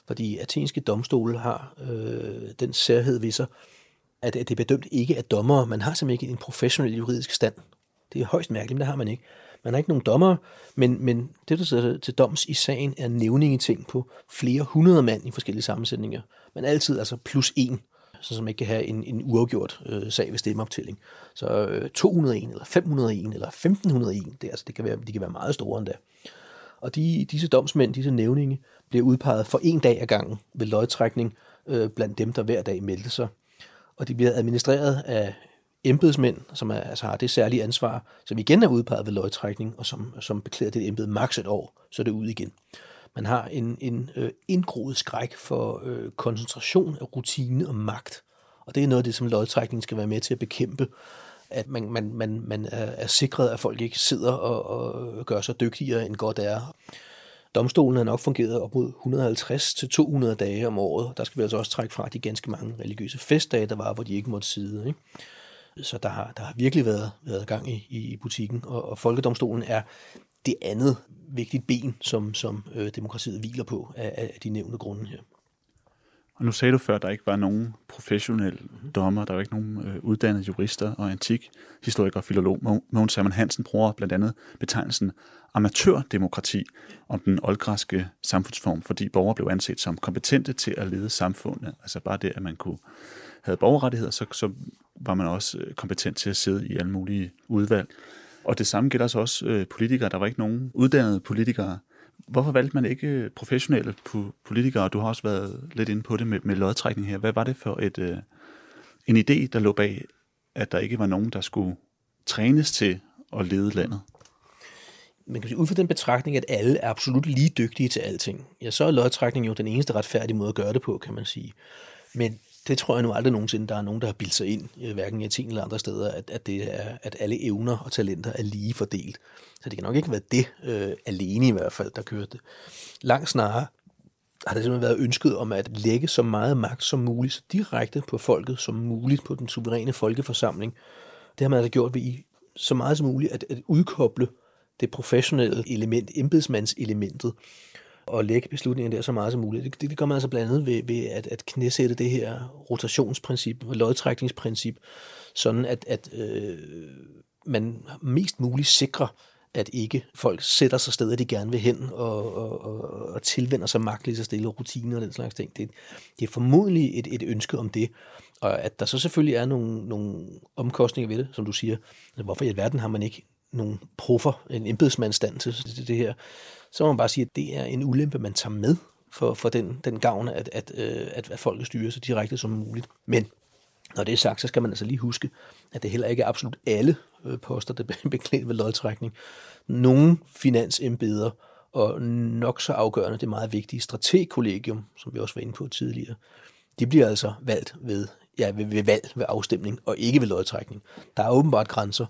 fordi athenske domstole har den særhed ved sig, at det er bedømt ikke af dommere. Man har simpelthen ikke en professionel juridisk stand. Det er højst mærkeligt, men det har man ikke. Man har ikke nogen dommere, men det, der sidder til doms i sagen, er nævningeting på flere hundrede mand i forskellige sammensætninger. Men altid altså +1, så man ikke kan have en uafgjort sag ved stemmeoptælling. Så 201, eller 501, eller 1501, de kan være meget store endda. Og disse domsmænd, disse nævninge, bliver udpeget for en dag ad gangen ved lodtrækning blandt dem, der hver dag meldte sig. Og de bliver administreret af embedsmænd, som altså har det særlige ansvar, som igen er udpeget ved lodtrækning, og som beklæder det embede maks et år, så er det ud igen. Man har en indgroet skræk for koncentration af rutine og magt, og det er noget af det, som lodtrækning skal være med til at bekæmpe, at man er sikret, at folk ikke sidder og gør sig dygtigere, end godt er. Domstolen har nok fungeret op mod 150 til 200 dage om året. Der skal vi altså også trække fra de ganske mange religiøse festdage, der var, hvor de ikke måtte sidde, ikke? Så der har virkelig været gang i butikken, og folkedomstolen er det andet vigtige ben, som demokratiet hviler på af de nævnte grunde her. Og nu sagde du før, at der ikke var nogen professionel dommer, der var ikke nogen uddannede jurister, og antik historiker og filolog Mogens Herman Hansen bruger blandt andet betegnelsen amatørdemokrati om den oldgræske samfundsform, fordi borgere blev anset som kompetente til at lede samfundet. Altså bare det, at man havde borgerrettigheder, så var man også kompetent til at sidde i alle mulige udvalg. Og det samme gælder så også politikere. Der var ikke nogen uddannede politikere. Hvorfor valgte man ikke professionelle politikere? Du har også været lidt inde på det med lodtrækning her. Hvad var det for en idé, der lå bag, at der ikke var nogen, der skulle trænes til at lede landet? Man kan sige, ud fra den betragtning, at alle er absolut lige dygtige til alting. Ja, så er lodtrækning jo den eneste retfærdige måde at gøre det på, kan man sige. Men det tror jeg nu aldrig nogensinde, der er nogen, der har bildt sig ind, hverken i Athen eller andre steder, at alle evner og talenter er lige fordelt. Så det kan nok ikke være det alene i hvert fald, der kørte det. Langt snarere har det simpelthen været ønsket om at lægge så meget magt som muligt, så direkte på folket som muligt, på den suveræne folkeforsamling. Det har man altså gjort ved i så meget som muligt at udkoble det professionelle element, embedsmandselementet, og lægge beslutningen der så meget som muligt. Det gør man altså blandt andet ved at knæsætte det her rotationsprincip, lodtrækningsprincip, sådan at man mest muligt sikrer, at ikke folk sætter sig steder, de gerne vil hen, og tilvender sig magt lige så stille, rutiner og den slags ting. Det er formodentlig et ønske om det, og at der så selvfølgelig er nogle omkostninger ved det, som du siger. Hvorfor i alverden har man ikke nogle proffer, en embedsmandsstand til det her? Så må man bare sige, at det er en ulempe, man tager med for den gavn, at folk styrer så direkte som muligt. Men når det er sagt, så skal man altså lige huske, at det heller ikke er absolut alle poster, der bliver beklædt ved lodtrækning. Nogle finansembeder og nok så afgørende det meget vigtige strategkollegium, som vi også var inde på tidligere, de bliver altså valgt ved valg, ved afstemning og ikke ved lodtrækning. Der er åbenbart grænser.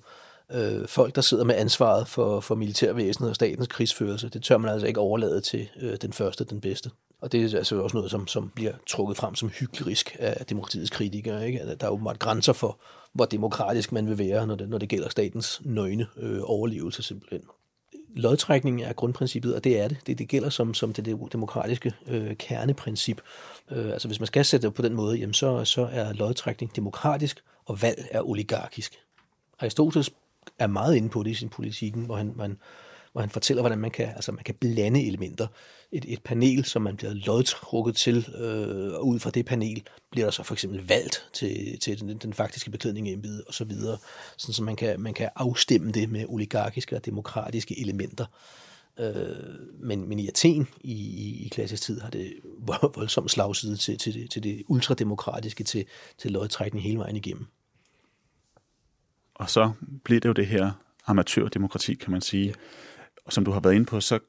Folk, der sidder med ansvaret for militærvæsenet og statens krigsførelse, det tør man altså ikke overlade til den første, den bedste. Og det er altså også noget, som bliver trukket frem som hyklerisk af demokratiets kritikere, ikke? Der er åbenbart grænser for, hvor demokratisk man vil være, når det gælder statens nøgne overlevelse simpelthen. Lodtrækning er grundprincippet, og det er det. Det gælder som det demokratiske kerneprincip. Altså hvis man skal sætte det på den måde, jamen så er lodtrækning demokratisk, og valg er oligarkisk. Aristoteles er meget inde på det i sin politikken, hvor han fortæller, hvordan man kan blande elementer. Et panel, som man bliver lodtrukket til, og ud fra det panel bliver der så for eksempel valgt til den faktiske beklædning af embedet og så videre, sådan så man kan afstemme det med oligarkiske og demokratiske elementer. Men i Athen i klassisk tid har det voldsomt slagside til det ultrademokratiske, til lodtrækning hele vejen igennem. Og så bliver det jo det her amatørdemokrati, kan man sige. Og som du har været inde på, så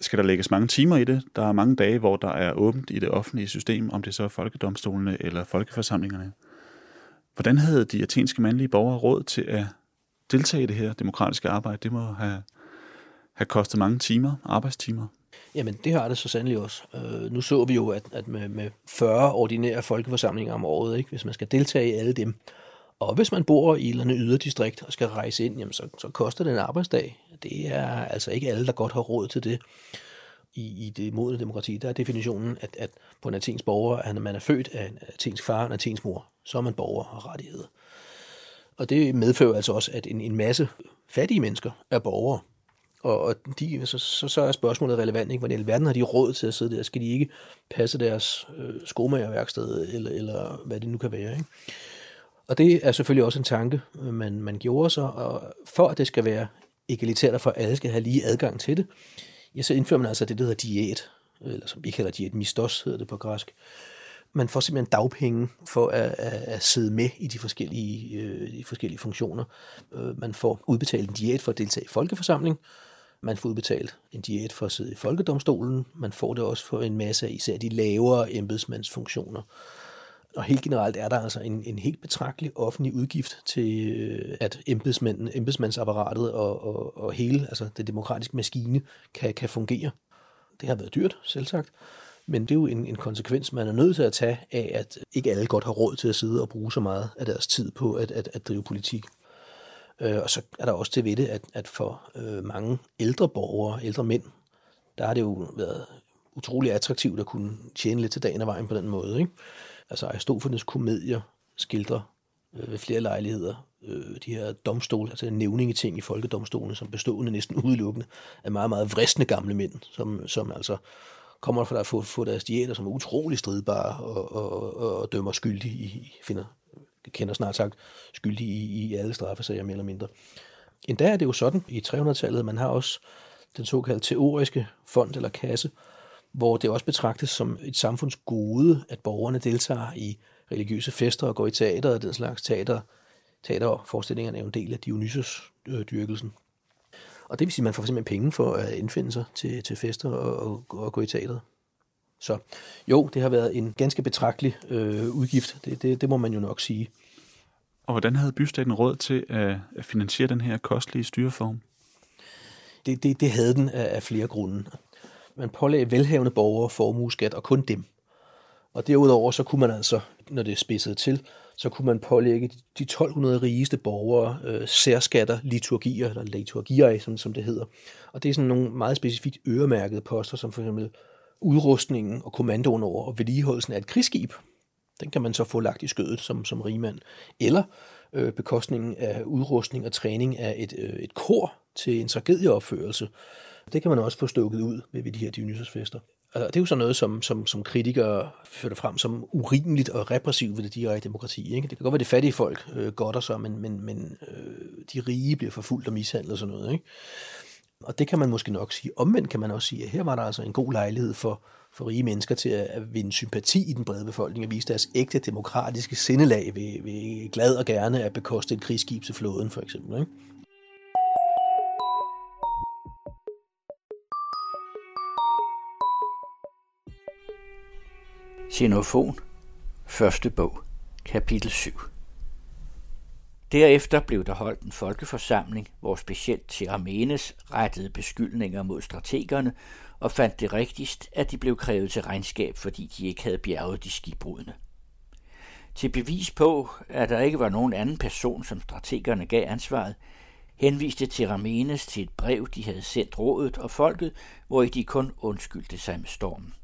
skal der lægges mange timer i det. Der er mange dage, hvor der er åbent i det offentlige system, om det så er folkedomstolene eller folkeforsamlingerne. Hvordan havde de athenske mandlige borgere råd til at deltage i det her demokratiske arbejde? Det må have kostet mange timer, arbejdstimer. Jamen, det har det så sandelig også. Nu så vi jo, at med 40 ordinære folkeforsamlinger om året, ikke? Hvis man skal deltage i alle dem, og hvis man bor i et eller andet yderdistrikt og skal rejse ind, jamen så koster det en arbejdsdag. Det er altså ikke alle, der godt har råd til det. I det modne demokrati, der er definitionen, at på en athensk borger, at man er født af en athensk far og en athensk mor, så er man borger og rettigheder. Og det medfører altså også, at en masse fattige mennesker er borgere. Og de, så er spørgsmålet relevant, ikke? Hvordan i alverden har de råd til at sidde der? Skal de ikke passe deres skomagerværksted, eller hvad det nu kan være, ikke? Og det er selvfølgelig også en tanke, man gjorde sig, og for at det skal være egalitært, og for at alle skal have lige adgang til det, ja, så indfører man altså det, der hedder diæt, eller som vi kalder diæt, mistos hedder det på græsk. Man får simpelthen dagpenge for at sidde med i de forskellige funktioner. Man får udbetalt en diæt for at deltage i folkeforsamling, man får udbetalt en diæt for at sidde i folkedomstolen, man får det også for en masse af især de lavere embedsmandsfunktioner. Og helt generelt er der altså en helt betragtelig offentlig udgift til, at embedsmandsapparatet og hele altså det demokratiske maskine kan fungere. Det har været dyrt, selvsagt, men det er jo en konsekvens, man er nødt til at tage af, at ikke alle godt har råd til at sidde og bruge så meget af deres tid på at drive politik. Og så er der også det ved det, at for mange ældre borgere, ældre mænd, der har det jo været utrolig attraktivt at kunne tjene lidt til dagen og vejen på den måde, ikke? Altså Aristoteles' komedier skildrer ved flere lejligheder de her domstole, altså nævningeting i folkedomstolene, som bestående næsten udelukkende af meget, meget vristende gamle mænd, som altså kommer for at få deres diæter, som er utrolig stridbare og dømmer skyldige i alle straffesager mere eller mindre. Endda er det jo sådan, i 300-tallet, man har også den såkaldte teoriske fond eller kasse, hvor det også betragtes som et samfundsgode, at borgerne deltager i religiøse fester og går i teater og den slags teater. Teaterforestillingerne er jo en del af Dionysos-dyrkelsen. Og det vil sige, at man får simpelthen penge for at indfinde sig til fester og gå i teateret. Så jo, det har været en ganske betragtelig udgift. Det må man jo nok sige. Og hvordan havde bystaten råd til at finansiere den her kostelige styreform? Det havde den af flere grunde. Man pålagde velhavende borgere formueskat, og kun dem. Og derudover, så kunne man altså, når det spidsede til, så kunne man pålægge de 1200 rigeste borgere særskatter, liturgier, eller liturgier, som det hedder. Og det er sådan nogle meget specifikt øremærkede poster, som for eksempel udrustningen og kommandoen over og vedligeholdelsen af et krigsskib. Den kan man så få lagt i skødet som rigmand. Eller bekostningen af udrustning og træning af et kor til en tragedieopførelse. Det kan man også få stukket ud ved de her Dionysos-fester. Altså, det er jo sådan noget, som kritikere fører frem som urimeligt og repressivt ved det direkte demokrati, ikke? Det kan godt være, det fattige folk godter sig, men de rige bliver forfulgt og mishandlet og sådan noget, ikke? Og det kan man måske nok sige. Omvendt kan man også sige, at her var der altså en god lejlighed for rige mennesker til at vinde sympati i den brede befolkning og vise deres ægte demokratiske sindelag ved glad og gerne at bekoste et krigsskib til flåden, for eksempel, ikke? Xenofon, første bog, kapitel 7. Derefter blev der holdt en folkeforsamling, hvor specielt Theramenes rettede beskyldninger mod strategerne og fandt det rigtigst, at de blev krævet til regnskab, fordi de ikke havde bjerget de skibbrudne. Til bevis på, at der ikke var nogen anden person, som strategerne gav ansvaret, henviste Theramenes til et brev, de havde sendt rådet og folket, hvor de kun undskyldte sig med stormen.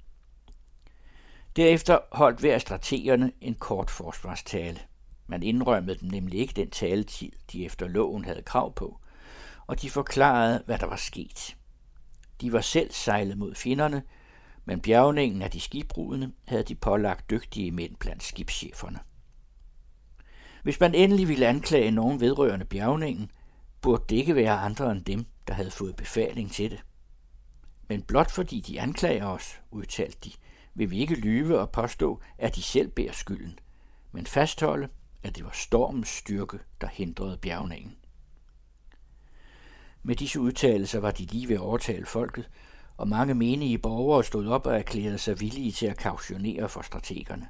Derefter holdt hver strategerne en kort forsvarstale. Man indrømmede dem nemlig ikke den taletid, de efter loven havde krav på, og de forklarede, hvad der var sket. De var selv sejlet mod fjenderne, men bjergningen af de skibbrudne havde de pålagt dygtige mænd blandt skibscheferne. Hvis man endelig ville anklage nogen vedrørende bjergningen, burde det ikke være andre end dem, der havde fået befaling til det. Men blot fordi de anklager os, udtalte de, vil vi ikke lyve og påstå, at de selv bærer skylden, men fastholde, at det var stormens styrke, der hindrede bjergningen. Med disse udtalelser var de lige ved at overtale folket, og mange menige borgere stod op og erklærede sig villige til at kautionere for strategerne.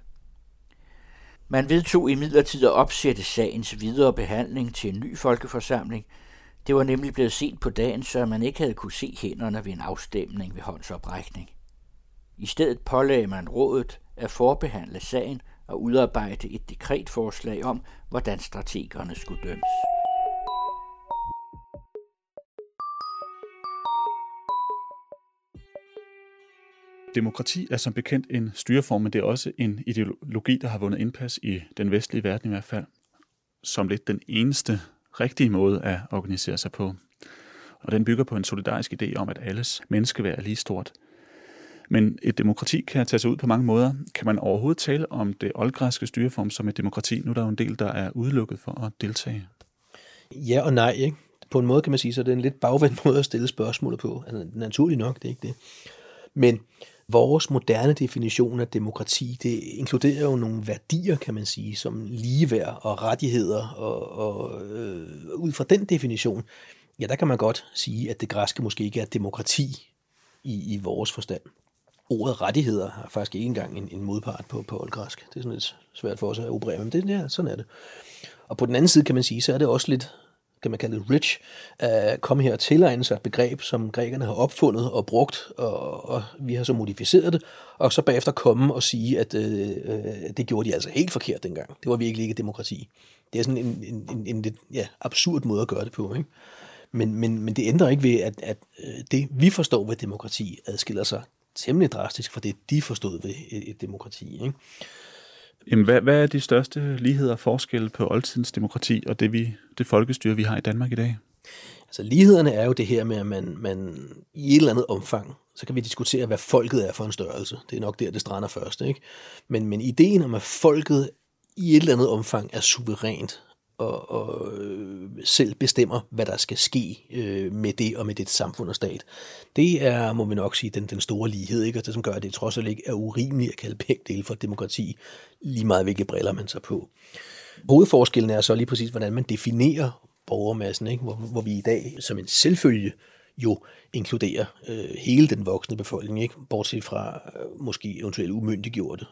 Man vedtog imidlertid at opsætte sagens videre behandling til en ny folkeforsamling. Det var nemlig blevet sent på dagen, så man ikke havde kunne se hænderne ved en afstemning ved håndsoprækning. I stedet pålagde man rådet at forbehandle sagen og udarbejde et dekretforslag om, hvordan strategerne skulle dømmes. Demokrati er som bekendt en styreform, men det er også en ideologi, der har vundet indpas i den vestlige verden i hvert fald, som lidt den eneste rigtige måde at organisere sig på. Og den bygger på en solidarisk idé om, at alles menneskeværd er lige stort. Men et demokrati kan tage sig ud på mange måder. Kan man overhovedet tale om det oldgræske styreform som et demokrati? Nu er der jo en del, der er udelukket for at deltage. Ja og nej, ikke? På en måde kan man sige, så det er en lidt bagvendt måde at stille spørgsmålet på. Altså, naturligt nok, det er ikke det. Men vores moderne definition af demokrati, det inkluderer jo nogle værdier, kan man sige, som ligeværd og rettigheder, og ud fra den definition, ja, der kan man godt sige, at det græske måske ikke er demokrati i vores forstand. Ordet rettigheder har faktisk ikke engang en modpart på oldgræsk. Det er sådan lidt svært for os at operere med, men det, ja, sådan er det. Og på den anden side, kan man sige, så er det også lidt, kan man kalde det rich, at komme her og tilegne sig et begreb, som grækerne har opfundet og brugt, og vi har så modificeret det, og så bagefter komme og sige, at det gjorde de altså helt forkert dengang. Det var virkelig ikke demokrati. Det er sådan en lidt absurd måde at gøre det på, ikke? Men det ændrer ikke ved, at det, vi forstår ved demokrati, adskiller sig temmelig drastisk fra det, de forstod ved et demokrati, ikke? Jamen, hvad er de største ligheder og forskelle på oldtidens demokrati og det folkestyre, vi har i Danmark i dag? Altså, lighederne er jo det her med, at man i et eller andet omfang, så kan vi diskutere, hvad folket er for en størrelse. Det er nok der, det strander først, ikke? Men ideen om, at folket i et eller andet omfang er suverænt og selv bestemmer, hvad der skal ske med det og med det samfund og stat. Det er, må vi nok sige, den store lighed, ikke? Og det, som gør, at det trods alt ikke er urimeligt at kalde begge dele for demokrati, lige meget hvilke briller man tager på. Hovedforskellen er så lige præcis, hvordan man definerer borgermassen, ikke? Hvor vi i dag som en selvfølge jo inkluderer hele den voksne befolkning, ikke? Bortset fra måske eventuelt umyndiggjorte.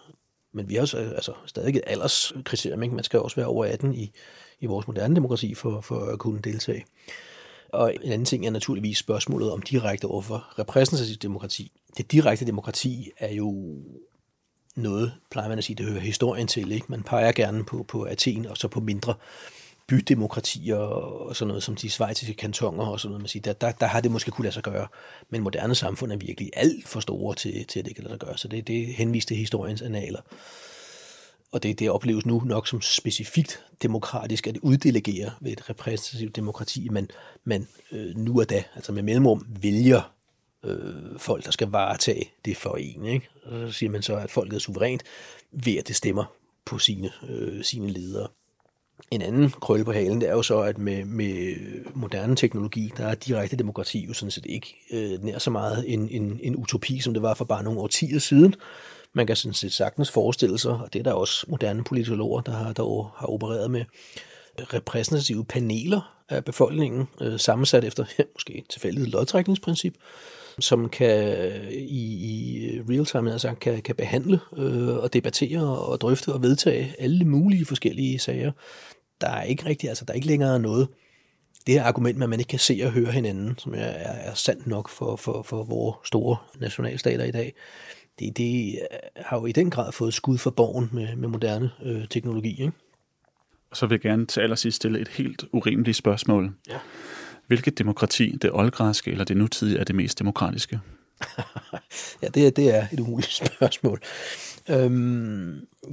Men vi har også stadig et alderskriterium, ikke? Man skal også være over 18 i vores moderne demokrati for at kunne deltage. Og en anden ting er naturligvis spørgsmålet om direkte overfor repræsentativt demokrati. Det direkte demokrati er jo noget, plejer man at sige, det hører historien til, ikke? Man peger gerne på Athen og så på mindre bydemokratier og sådan noget som de schweiziske kantoner og sådan noget. Man siger, der har det måske kunne lade sig gøre, men moderne samfund er virkelig alt for store til at det kan lade sig gøre. Så det henviste historiens analer. Og det opleves nu nok som specifikt demokratisk at uddelegere ved et repræsentativt demokrati, men man nu og da, altså med mellemrum, vælger folk, der skal varetage det for en, ikke? Og så siger man så, at folket er suverænt ved, at det stemmer på sine ledere. En anden krølle på halen, det er jo så, at med moderne teknologi, der er direkte demokrati jo sådan set ikke nær så meget en utopi, som det var for bare nogle årtier siden. Man kan sådan set sagtens forestille sig, og det er der også moderne politologer, der har opereret med, repræsentative paneler af befolkningen, sammensat efter måske tilfældigt lodtrækningsprincip, som kan i real-time altså, kan behandle og debattere og drøfte og vedtage alle mulige forskellige sager. Der er ikke rigtigt, altså der er ikke længere noget. Det her argument med, at man ikke kan se og høre hinanden, som er sandt nok for vores store nationalstater i dag, det har jo i den grad fået skud for borgen med moderne teknologi, ikke? Og så vil jeg gerne til allersidst stille et helt urimeligt spørgsmål. Ja. Hvilket demokrati, det oldgræske eller det nutidige, er det mest demokratiske? Ja, det er et umuligt spørgsmål.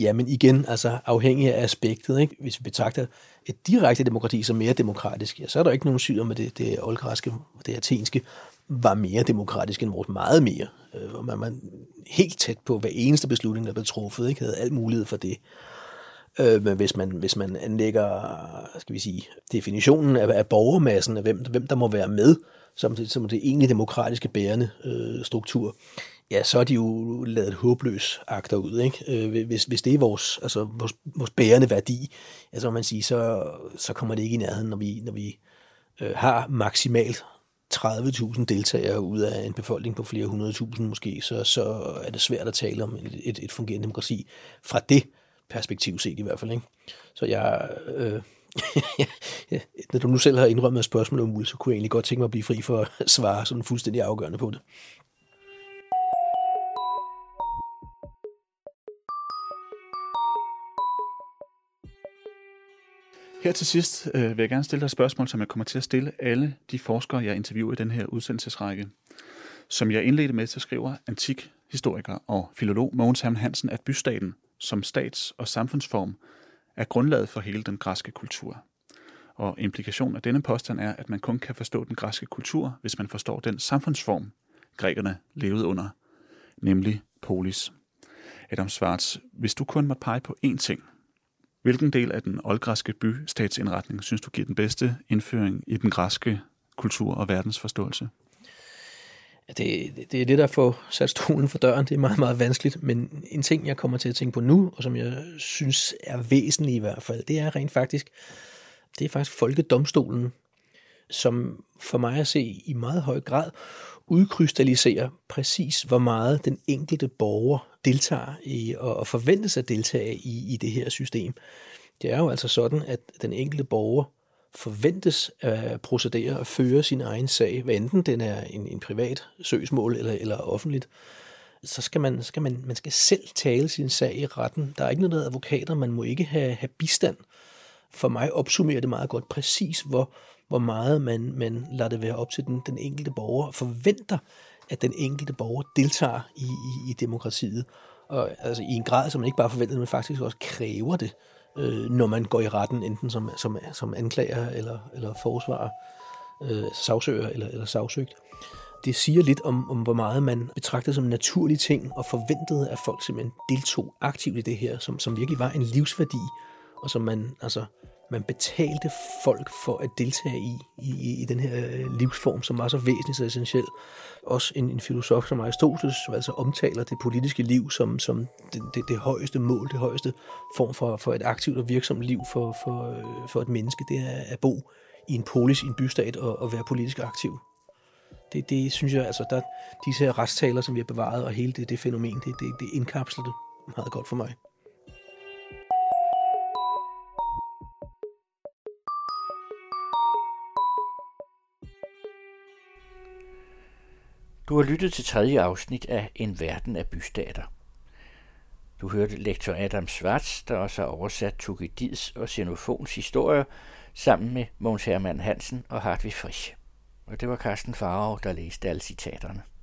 Jamen igen, altså afhængig af aspektet, ikke? Hvis vi betragter et direkte demokrati som mere demokratisk, ja, så er der ikke nogen syg om, at det oldgræske og det athenske var mere demokratisk end vores, meget mere. Og man var helt tæt på hver eneste beslutning, der blev truffet, ikke? Havde al mulighed for det. Men hvis man anlægger, skal vi sige, definitionen af borgermassen, af hvem der må være med, som det egentlig demokratiske bærende struktur, ja, så er de jo lavet håbløs agter ud, ikke? Hvis det er vores bærende værdi, ja, så må man sige, så kommer det ikke i nærheden, når vi har maksimalt 30.000 deltagere ud af en befolkning på flere 100.000 måske, så er det svært at tale om et fungerende demokrati fra det perspektiv set i hvert fald, ikke? Så jeg... når du nu selv har indrømmet et spørgsmål om muligt, så kunne jeg egentlig godt tænke mig at blive fri for at svare sådan fuldstændig afgørende på det. Her til sidst vil jeg gerne stille dig et spørgsmål, som jeg kommer til at stille alle de forskere, jeg interviewer i den her udsendelsesrække. Som jeg indledte med, så skriver antik historiker og filolog Mogens Herman Hansen, at bystaten som stats- og samfundsform er grundlaget for hele den græske kultur. Og implikationen af denne påstand er, at man kun kan forstå den græske kultur, hvis man forstår den samfundsform, grækerne levede under, nemlig polis. Adam Schwartz, hvis du kun måtte pege på én ting, hvilken del af den oldgræske bystatsindretning synes du giver den bedste indføring i den græske kultur og verdensforståelse? Det er det, der får sat stolen for døren. Det er meget, meget vanskeligt, men en ting, jeg kommer til at tænke på nu, og som jeg synes er væsentlig i hvert fald, det er faktisk folkedomstolen, som for mig at se i meget høj grad udkrystalliserer præcis, hvor meget den enkelte borger deltager i og forventes at deltage i det her system. Det er jo altså sådan, at den enkelte borger forventes at procedere og føre sin egen sag, hvad enten den er en privat søgsmål eller offentligt, så skal man selv tale sin sag i retten. Der er ikke noget advokater, man må ikke have bistand. For mig opsummerer det meget godt præcis, hvor meget man lader det være op til den enkelte borger, og forventer, at den enkelte borger deltager i demokratiet. Og altså i en grad, som man ikke bare forventer, men faktisk også kræver det, når man går i retten, enten som anklager eller forsvarer, sagsøger eller sagsøgt. Det siger lidt om hvor meget man betragtede som naturlige ting, og forventede, at folk simpelthen deltog aktivt i det her, som virkelig var en livsværdi, og som man betalte folk for at deltage i den her livsform, som var så væsentlig og essentiel. Også en filosof som Aristoteles, som altså omtaler det politiske liv som det højeste mål, det højeste form for et aktivt og virksomt liv for et menneske. Det er at bo i en polis, i en bystat og være politisk aktiv. Det synes jeg, altså der, disse her retstaler, som vi har bevaret, og hele det fænomen, det indkapsler det meget godt for mig. Du har lyttet til tredje afsnit af En verden af bystater. Du hørte lektor Adam Schwartz, der også har oversat Thukydids og Xenofons historier, sammen med Mogens Herman Hansen og Hartwig Frisch. Og det var Carsten Farag, der læste alle citaterne.